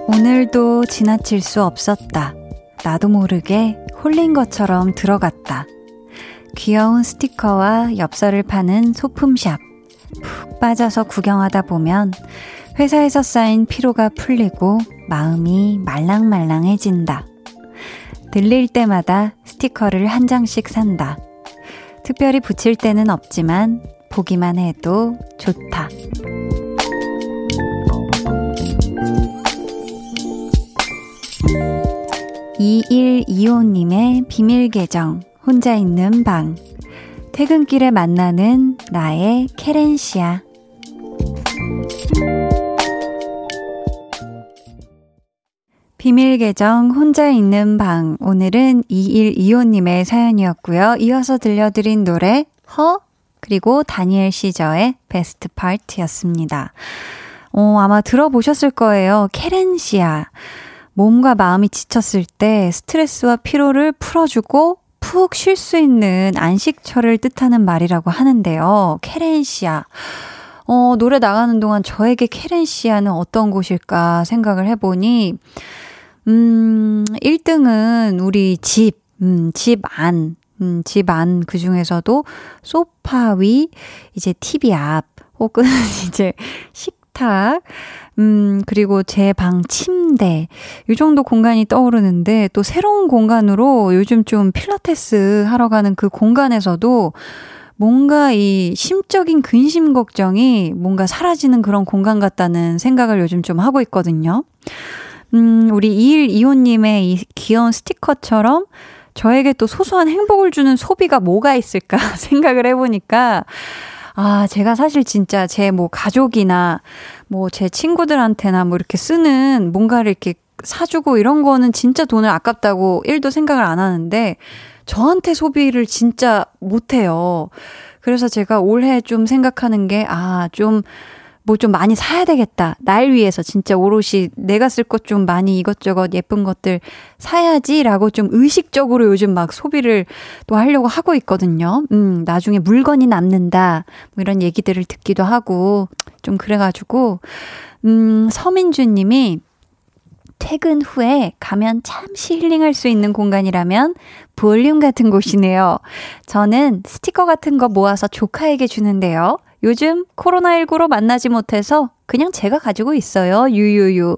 오늘도 지나칠 수 없었다. 나도 모르게 홀린 것처럼 들어갔다. 귀여운 스티커와 엽서를 파는 소품샵. 푹 빠져서 구경하다 보면 회사에서 쌓인 피로가 풀리고 마음이 말랑말랑해진다. 들릴 때마다 스티커를 한 장씩 산다. 특별히 붙일 때는 없지만 보기만 해도 좋다. 이일이오님의 비밀 계정 혼자 있는 방 퇴근길에 만나는 나의 케렌시아. 비밀 계정 혼자 있는 방 오늘은 이일이오님의 사연이었고요. 이어서 들려드린 노래 허 그리고 다니엘 시저의 베스트 파트였습니다. 어, 아마 들어보셨을 거예요. 케렌시아 몸과 마음이 지쳤을 때 스트레스와 피로를 풀어주고 푹 쉴 수 있는 안식처를 뜻하는 말이라고 하는데요. 케렌시아. 어, 노래 나가는 동안 저에게 케렌시아는 어떤 곳일까 생각을 해보니 음, 일 등은 우리 집, 음, 집 안, 음, 집 안 그중에서도 소파 위, 이제 티비 앞, 혹은 이제 식 음, 그리고 제 방 침대 이 정도 공간이 떠오르는데 또 새로운 공간으로 요즘 좀 필라테스 하러 가는 그 공간에서도 뭔가 이 심적인 근심 걱정이 뭔가 사라지는 그런 공간 같다는 생각을 요즘 좀 하고 있거든요. 음, 우리 이일이오님의 이 귀여운 스티커처럼 저에게 또 소소한 행복을 주는 소비가 뭐가 있을까 생각을 해보니까 아, 제가 사실 진짜 제 뭐 가족이나 뭐 제 친구들한테나 뭐 이렇게 쓰는 뭔가를 이렇게 사주고 이런 거는 진짜 돈을 아깝다고 일도 생각을 안 하는데 저한테 소비를 진짜 못해요. 그래서 제가 올해 좀 생각하는 게 아, 좀 뭐 좀 많이 사야 되겠다. 날 위해서 진짜 오롯이 내가 쓸 것 좀 많이 이것저것 예쁜 것들 사야지라고 좀 의식적으로 요즘 막 소비를 또 하려고 하고 있거든요. 음, 나중에 물건이 남는다. 뭐 이런 얘기들을 듣기도 하고 좀 그래가지고 음, 서민주 님이 퇴근 후에 가면 잠시 힐링할 수 있는 공간이라면 볼륨 같은 곳이네요. 저는 스티커 같은 거 모아서 조카에게 주는데요. 요즘 코로나십구로 만나지 못해서 그냥 제가 가지고 있어요. 유유유.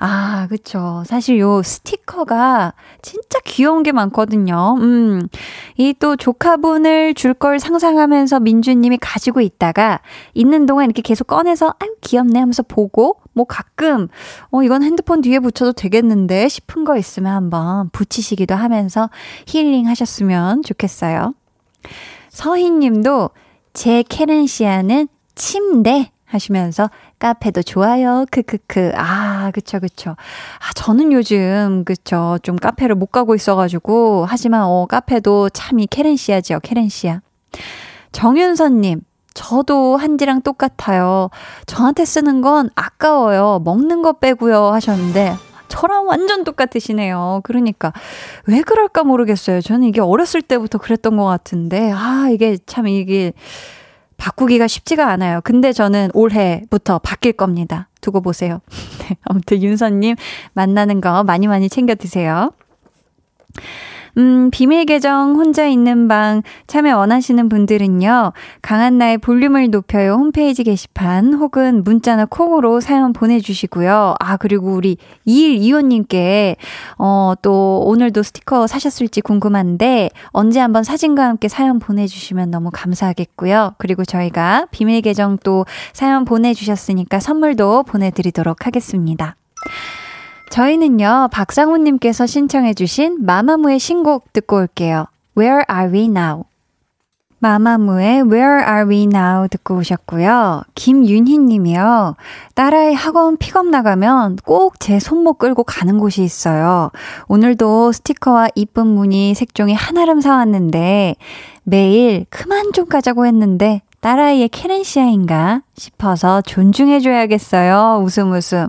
아, 그쵸. 사실 요 스티커가 진짜 귀여운 게 많거든요. 음, 이 또 조카분을 줄 걸 상상하면서 민주님이 가지고 있다가 있는 동안 이렇게 계속 꺼내서 아유 귀엽네 하면서 보고 뭐 가끔 어 이건 핸드폰 뒤에 붙여도 되겠는데 싶은 거 있으면 한번 붙이시기도 하면서 힐링하셨으면 좋겠어요. 서희님도 제 케렌시아는 침대 하시면서 카페도 좋아요. 크크크. 아, 그쵸, 그쵸. 아, 저는 요즘, 그쵸. 좀 카페를 못 가고 있어가지고. 하지만, 어, 카페도 참 이 케렌시아지요, 케렌시아. 정윤선님, 저도 한지랑 똑같아요. 저한테 쓰는 건 아까워요. 먹는 거 빼고요. 하셨는데. 저랑 완전 똑같으시네요. 그러니까 왜 그럴까 모르겠어요. 저는 이게 어렸을 때부터 그랬던 것 같은데 아 이게 참 이게 바꾸기가 쉽지가 않아요. 근데 저는 올해부터 바뀔 겁니다. 두고 보세요. 네, 아무튼 윤선님 만나는 거 많이 많이 챙겨 드세요. 음, 비밀 계정 혼자 있는 방 참여 원하시는 분들은요. 강한나의 볼륨을 높여요. 홈페이지 게시판 혹은 문자나 콩으로 사연 보내주시고요. 아 그리고 우리 이일이호님께 어, 또 오늘도 스티커 사셨을지 궁금한데 언제 한번 사진과 함께 사연 보내주시면 너무 감사하겠고요. 그리고 저희가 비밀 계정 또 사연 보내주셨으니까 선물도 보내드리도록 하겠습니다. 저희는요. 박상훈님께서 신청해 주신 마마무의 신곡 듣고 올게요. Where are we now? 마마무의 Where are we now? 듣고 오셨고요. 김윤희 님이요. 딸아이 학원 픽업 나가면 꼭 제 손목 끌고 가는 곳이 있어요. 오늘도 스티커와 이쁜 무늬 색종이 한아름 사왔는데 매일 그만 좀 가자고 했는데 딸아이의 케렌시아인가 싶어서 존중해줘야겠어요. 웃음 웃음.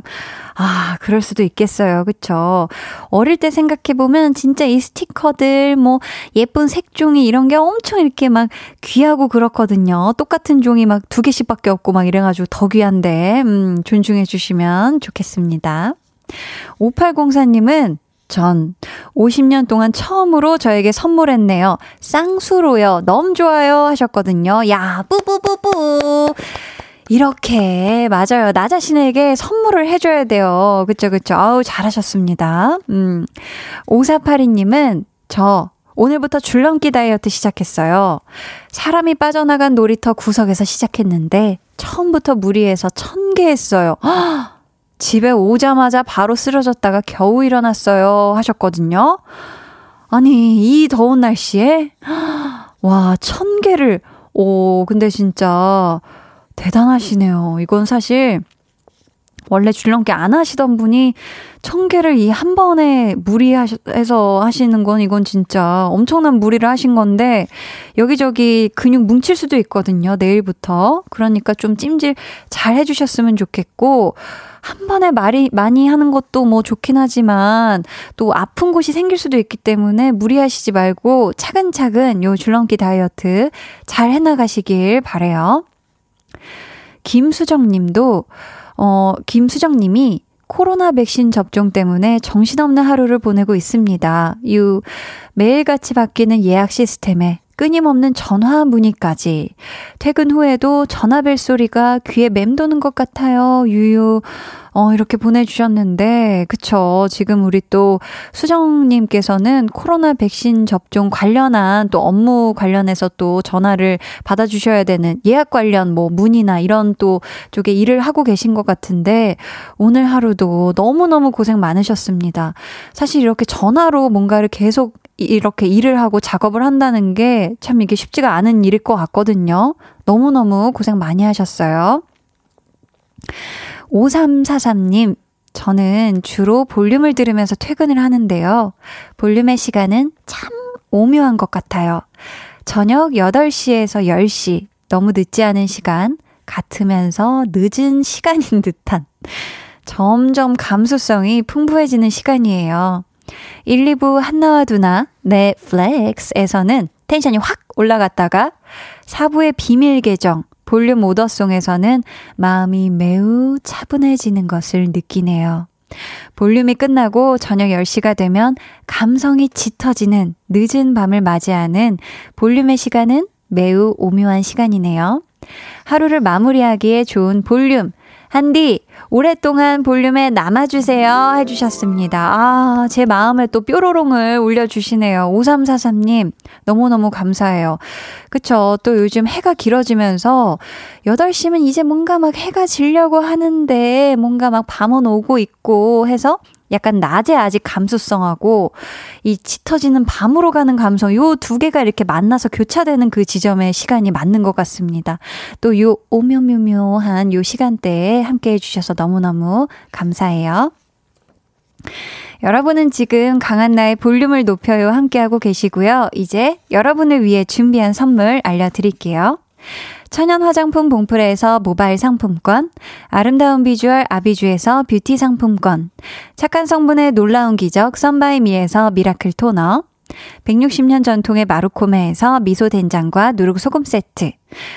아, 그럴 수도 있겠어요. 그쵸? 어릴 때 생각해보면 진짜 이 스티커들, 뭐, 예쁜 색종이 이런 게 엄청 이렇게 막 귀하고 그렇거든요. 똑같은 종이 막 두 개씩 밖에 없고 막 이래가지고 더 귀한데, 음, 존중해주시면 좋겠습니다. 오팔공사님은 전 오십 년 동안 처음으로 저에게 선물했네요. 쌍수로요. 너무 좋아요 하셨거든요. 야 뿌뿌뿌뿌 이렇게 맞아요. 나 자신에게 선물을 해줘야 돼요. 그쵸 그쵸. 아우 잘하셨습니다. 음. 오사팔이님은 저 오늘부터 줄넘기 다이어트 시작했어요. 사람이 빠져나간 놀이터 구석에서 시작했는데 처음부터 무리해서 천 개 했어요. 허! 집에 오자마자 바로 쓰러졌다가 겨우 일어났어요 하셨거든요. 아니 이 더운 날씨에 와 천 개를 오 근데 진짜 대단하시네요. 이건 사실 원래 줄넘기 안 하시던 분이 천 개를 이 한 번에 무리해서 하시는 건 이건 진짜 엄청난 무리를 하신 건데 여기저기 근육 뭉칠 수도 있거든요. 내일부터. 그러니까 좀 찜질 잘 해주셨으면 좋겠고 한 번에 말이 많이 하는 것도 뭐 좋긴 하지만 또 아픈 곳이 생길 수도 있기 때문에 무리하시지 말고 차근차근 요 줄넘기 다이어트 잘 해나가시길 바래요. 김수정 님도 어 김수정 님이 코로나 백신 접종 때문에 정신없는 하루를 보내고 있습니다. 유 매일같이 바뀌는 예약 시스템에 끊임없는 전화 문의까지. 퇴근 후에도 전화벨 소리가 귀에 맴도는 것 같아요. 유유. 어, 이렇게 보내주셨는데, 그쵸. 지금 우리 또 수정님께서는 코로나 백신 접종 관련한 또 업무 관련해서 또 전화를 받아주셔야 되는 예약 관련 뭐 문의나 이런 또 쪽에 일을 하고 계신 것 같은데, 오늘 하루도 너무너무 고생 많으셨습니다. 사실 이렇게 전화로 뭔가를 계속 이렇게 일을 하고 작업을 한다는 게 참 이게 쉽지가 않은 일일 것 같거든요. 너무너무 고생 많이 하셨어요. 오삼사삼님, 저는 주로 볼륨을 들으면서 퇴근을 하는데요. 볼륨의 시간은 참 오묘한 것 같아요. 저녁 여덟 시에서 열 시, 너무 늦지 않은 시간, 같으면서 늦은 시간인 듯한 점점 감수성이 풍부해지는 시간이에요. 일, 이 부 한나와 두나 넷플릭스에서는 텐션이 확 올라갔다가 사 부의 비밀 계정 볼륨 오더송에서는 마음이 매우 차분해지는 것을 느끼네요. 볼륨이 끝나고 저녁 열 시가 되면 감성이 짙어지는 늦은 밤을 맞이하는 볼륨의 시간은 매우 오묘한 시간이네요. 하루를 마무리하기에 좋은 볼륨 한디 오랫동안 볼륨에 남아주세요 해주셨습니다. 아, 제 마음에 또 뾰로롱을 울려주시네요. 오삼사삼 님 너무너무 감사해요. 그쵸, 또 요즘 해가 길어지면서 여덟 시면 이제 뭔가 막 해가 지려고 하는데 뭔가 막 밤은 오고 있고 해서 약간 낮에 아직 감수성하고 이 짙어지는 밤으로 가는 감성 요 두 개가 이렇게 만나서 교차되는 그 지점의 시간이 맞는 것 같습니다. 또 요 오묘묘묘한 요 시간대에 함께해 주셔서 너무너무 감사해요. 여러분은 지금 강한나의 볼륨을 높여요 함께하고 계시고요. 이제 여러분을 위해 준비한 선물 알려드릴게요. 천연 화장품 봉프레에서 모바일 상품권, 아름다운 비주얼 아비주에서 뷰티 상품권, 착한 성분의 놀라운 기적 선바이미에서 미라클 토너, 백육십 년 전통의 마루코메에서 미소 된장과 누룩 소금 세트,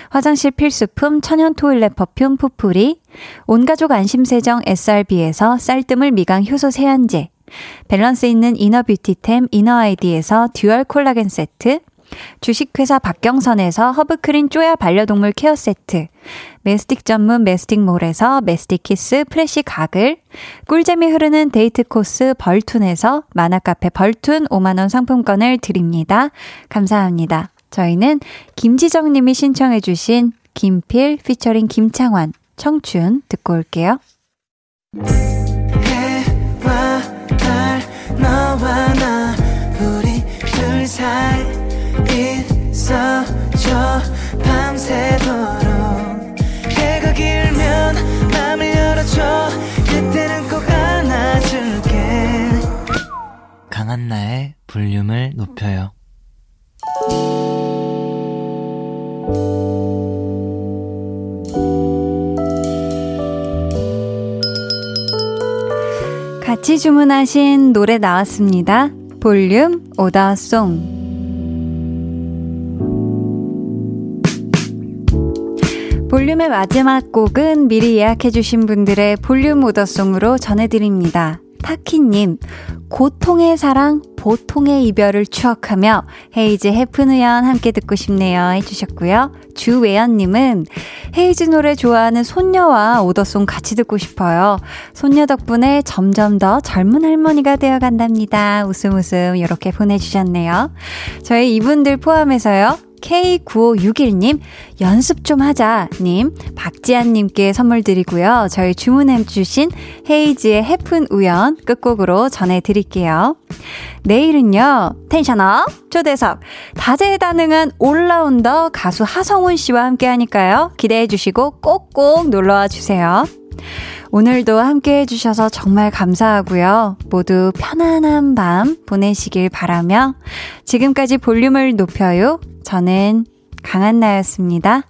화장실 필수품 천연 토일렛 퍼퓸 푸풀이, 온가족 안심세정 에스알비에서 쌀뜨물 미강 효소 세안제, 밸런스 있는 이너 뷰티템 이너 아이디에서 듀얼 콜라겐 세트, 주식회사 박경선에서 허브크린 쪼야 반려동물 케어 세트, 메스틱 전문 메스틱몰에서 메스틱키스 프레쉬 가글, 꿀잼이 흐르는 데이트 코스 벌툰에서 만화카페 벌툰 오만 원 상품권을 드립니다. 감사합니다. 저희는 김지정님이 신청해 주신 김필 피처링 김창완 청춘 듣고 올게요. 해와 달 너와 나 우리 둘 사이 있어줘 밤새도록 해가 길면 맘을 열어줘 그때는 꼭 안아줄게 강한나의 볼륨을 높여요. 같이 주문하신 노래 나왔습니다. 볼륨 오더송. 볼륨의 마지막 곡은 미리 예약해주신 분들의 볼륨 오더송으로 전해드립니다. 타키님, 고통의 사랑, 보통의 이별을 추억하며 헤이즈 해픈우연 함께 듣고 싶네요 해주셨고요. 주외연님은 헤이즈 노래 좋아하는 손녀와 오더송 같이 듣고 싶어요. 손녀 덕분에 점점 더 젊은 할머니가 되어간답니다. 웃음 웃음 이렇게 보내주셨네요. 저희 이분들 포함해서요. 케이 구오육일 님, 연습 좀 하자님, 박지한님께 선물 드리고요. 저희 주문해주신 헤이즈의 해픈 우연 끝곡으로 전해드릴게요. 내일은요. 텐션업 초대석 다재다능한 올라운더 가수 하성훈 씨와 함께하니까요. 기대해주시고 꼭꼭 놀러와 주세요. 오늘도 함께해 주셔서 정말 감사하고요. 모두 편안한 밤 보내시길 바라며 지금까지 볼륨을 높여요. 저는 강한나였습니다.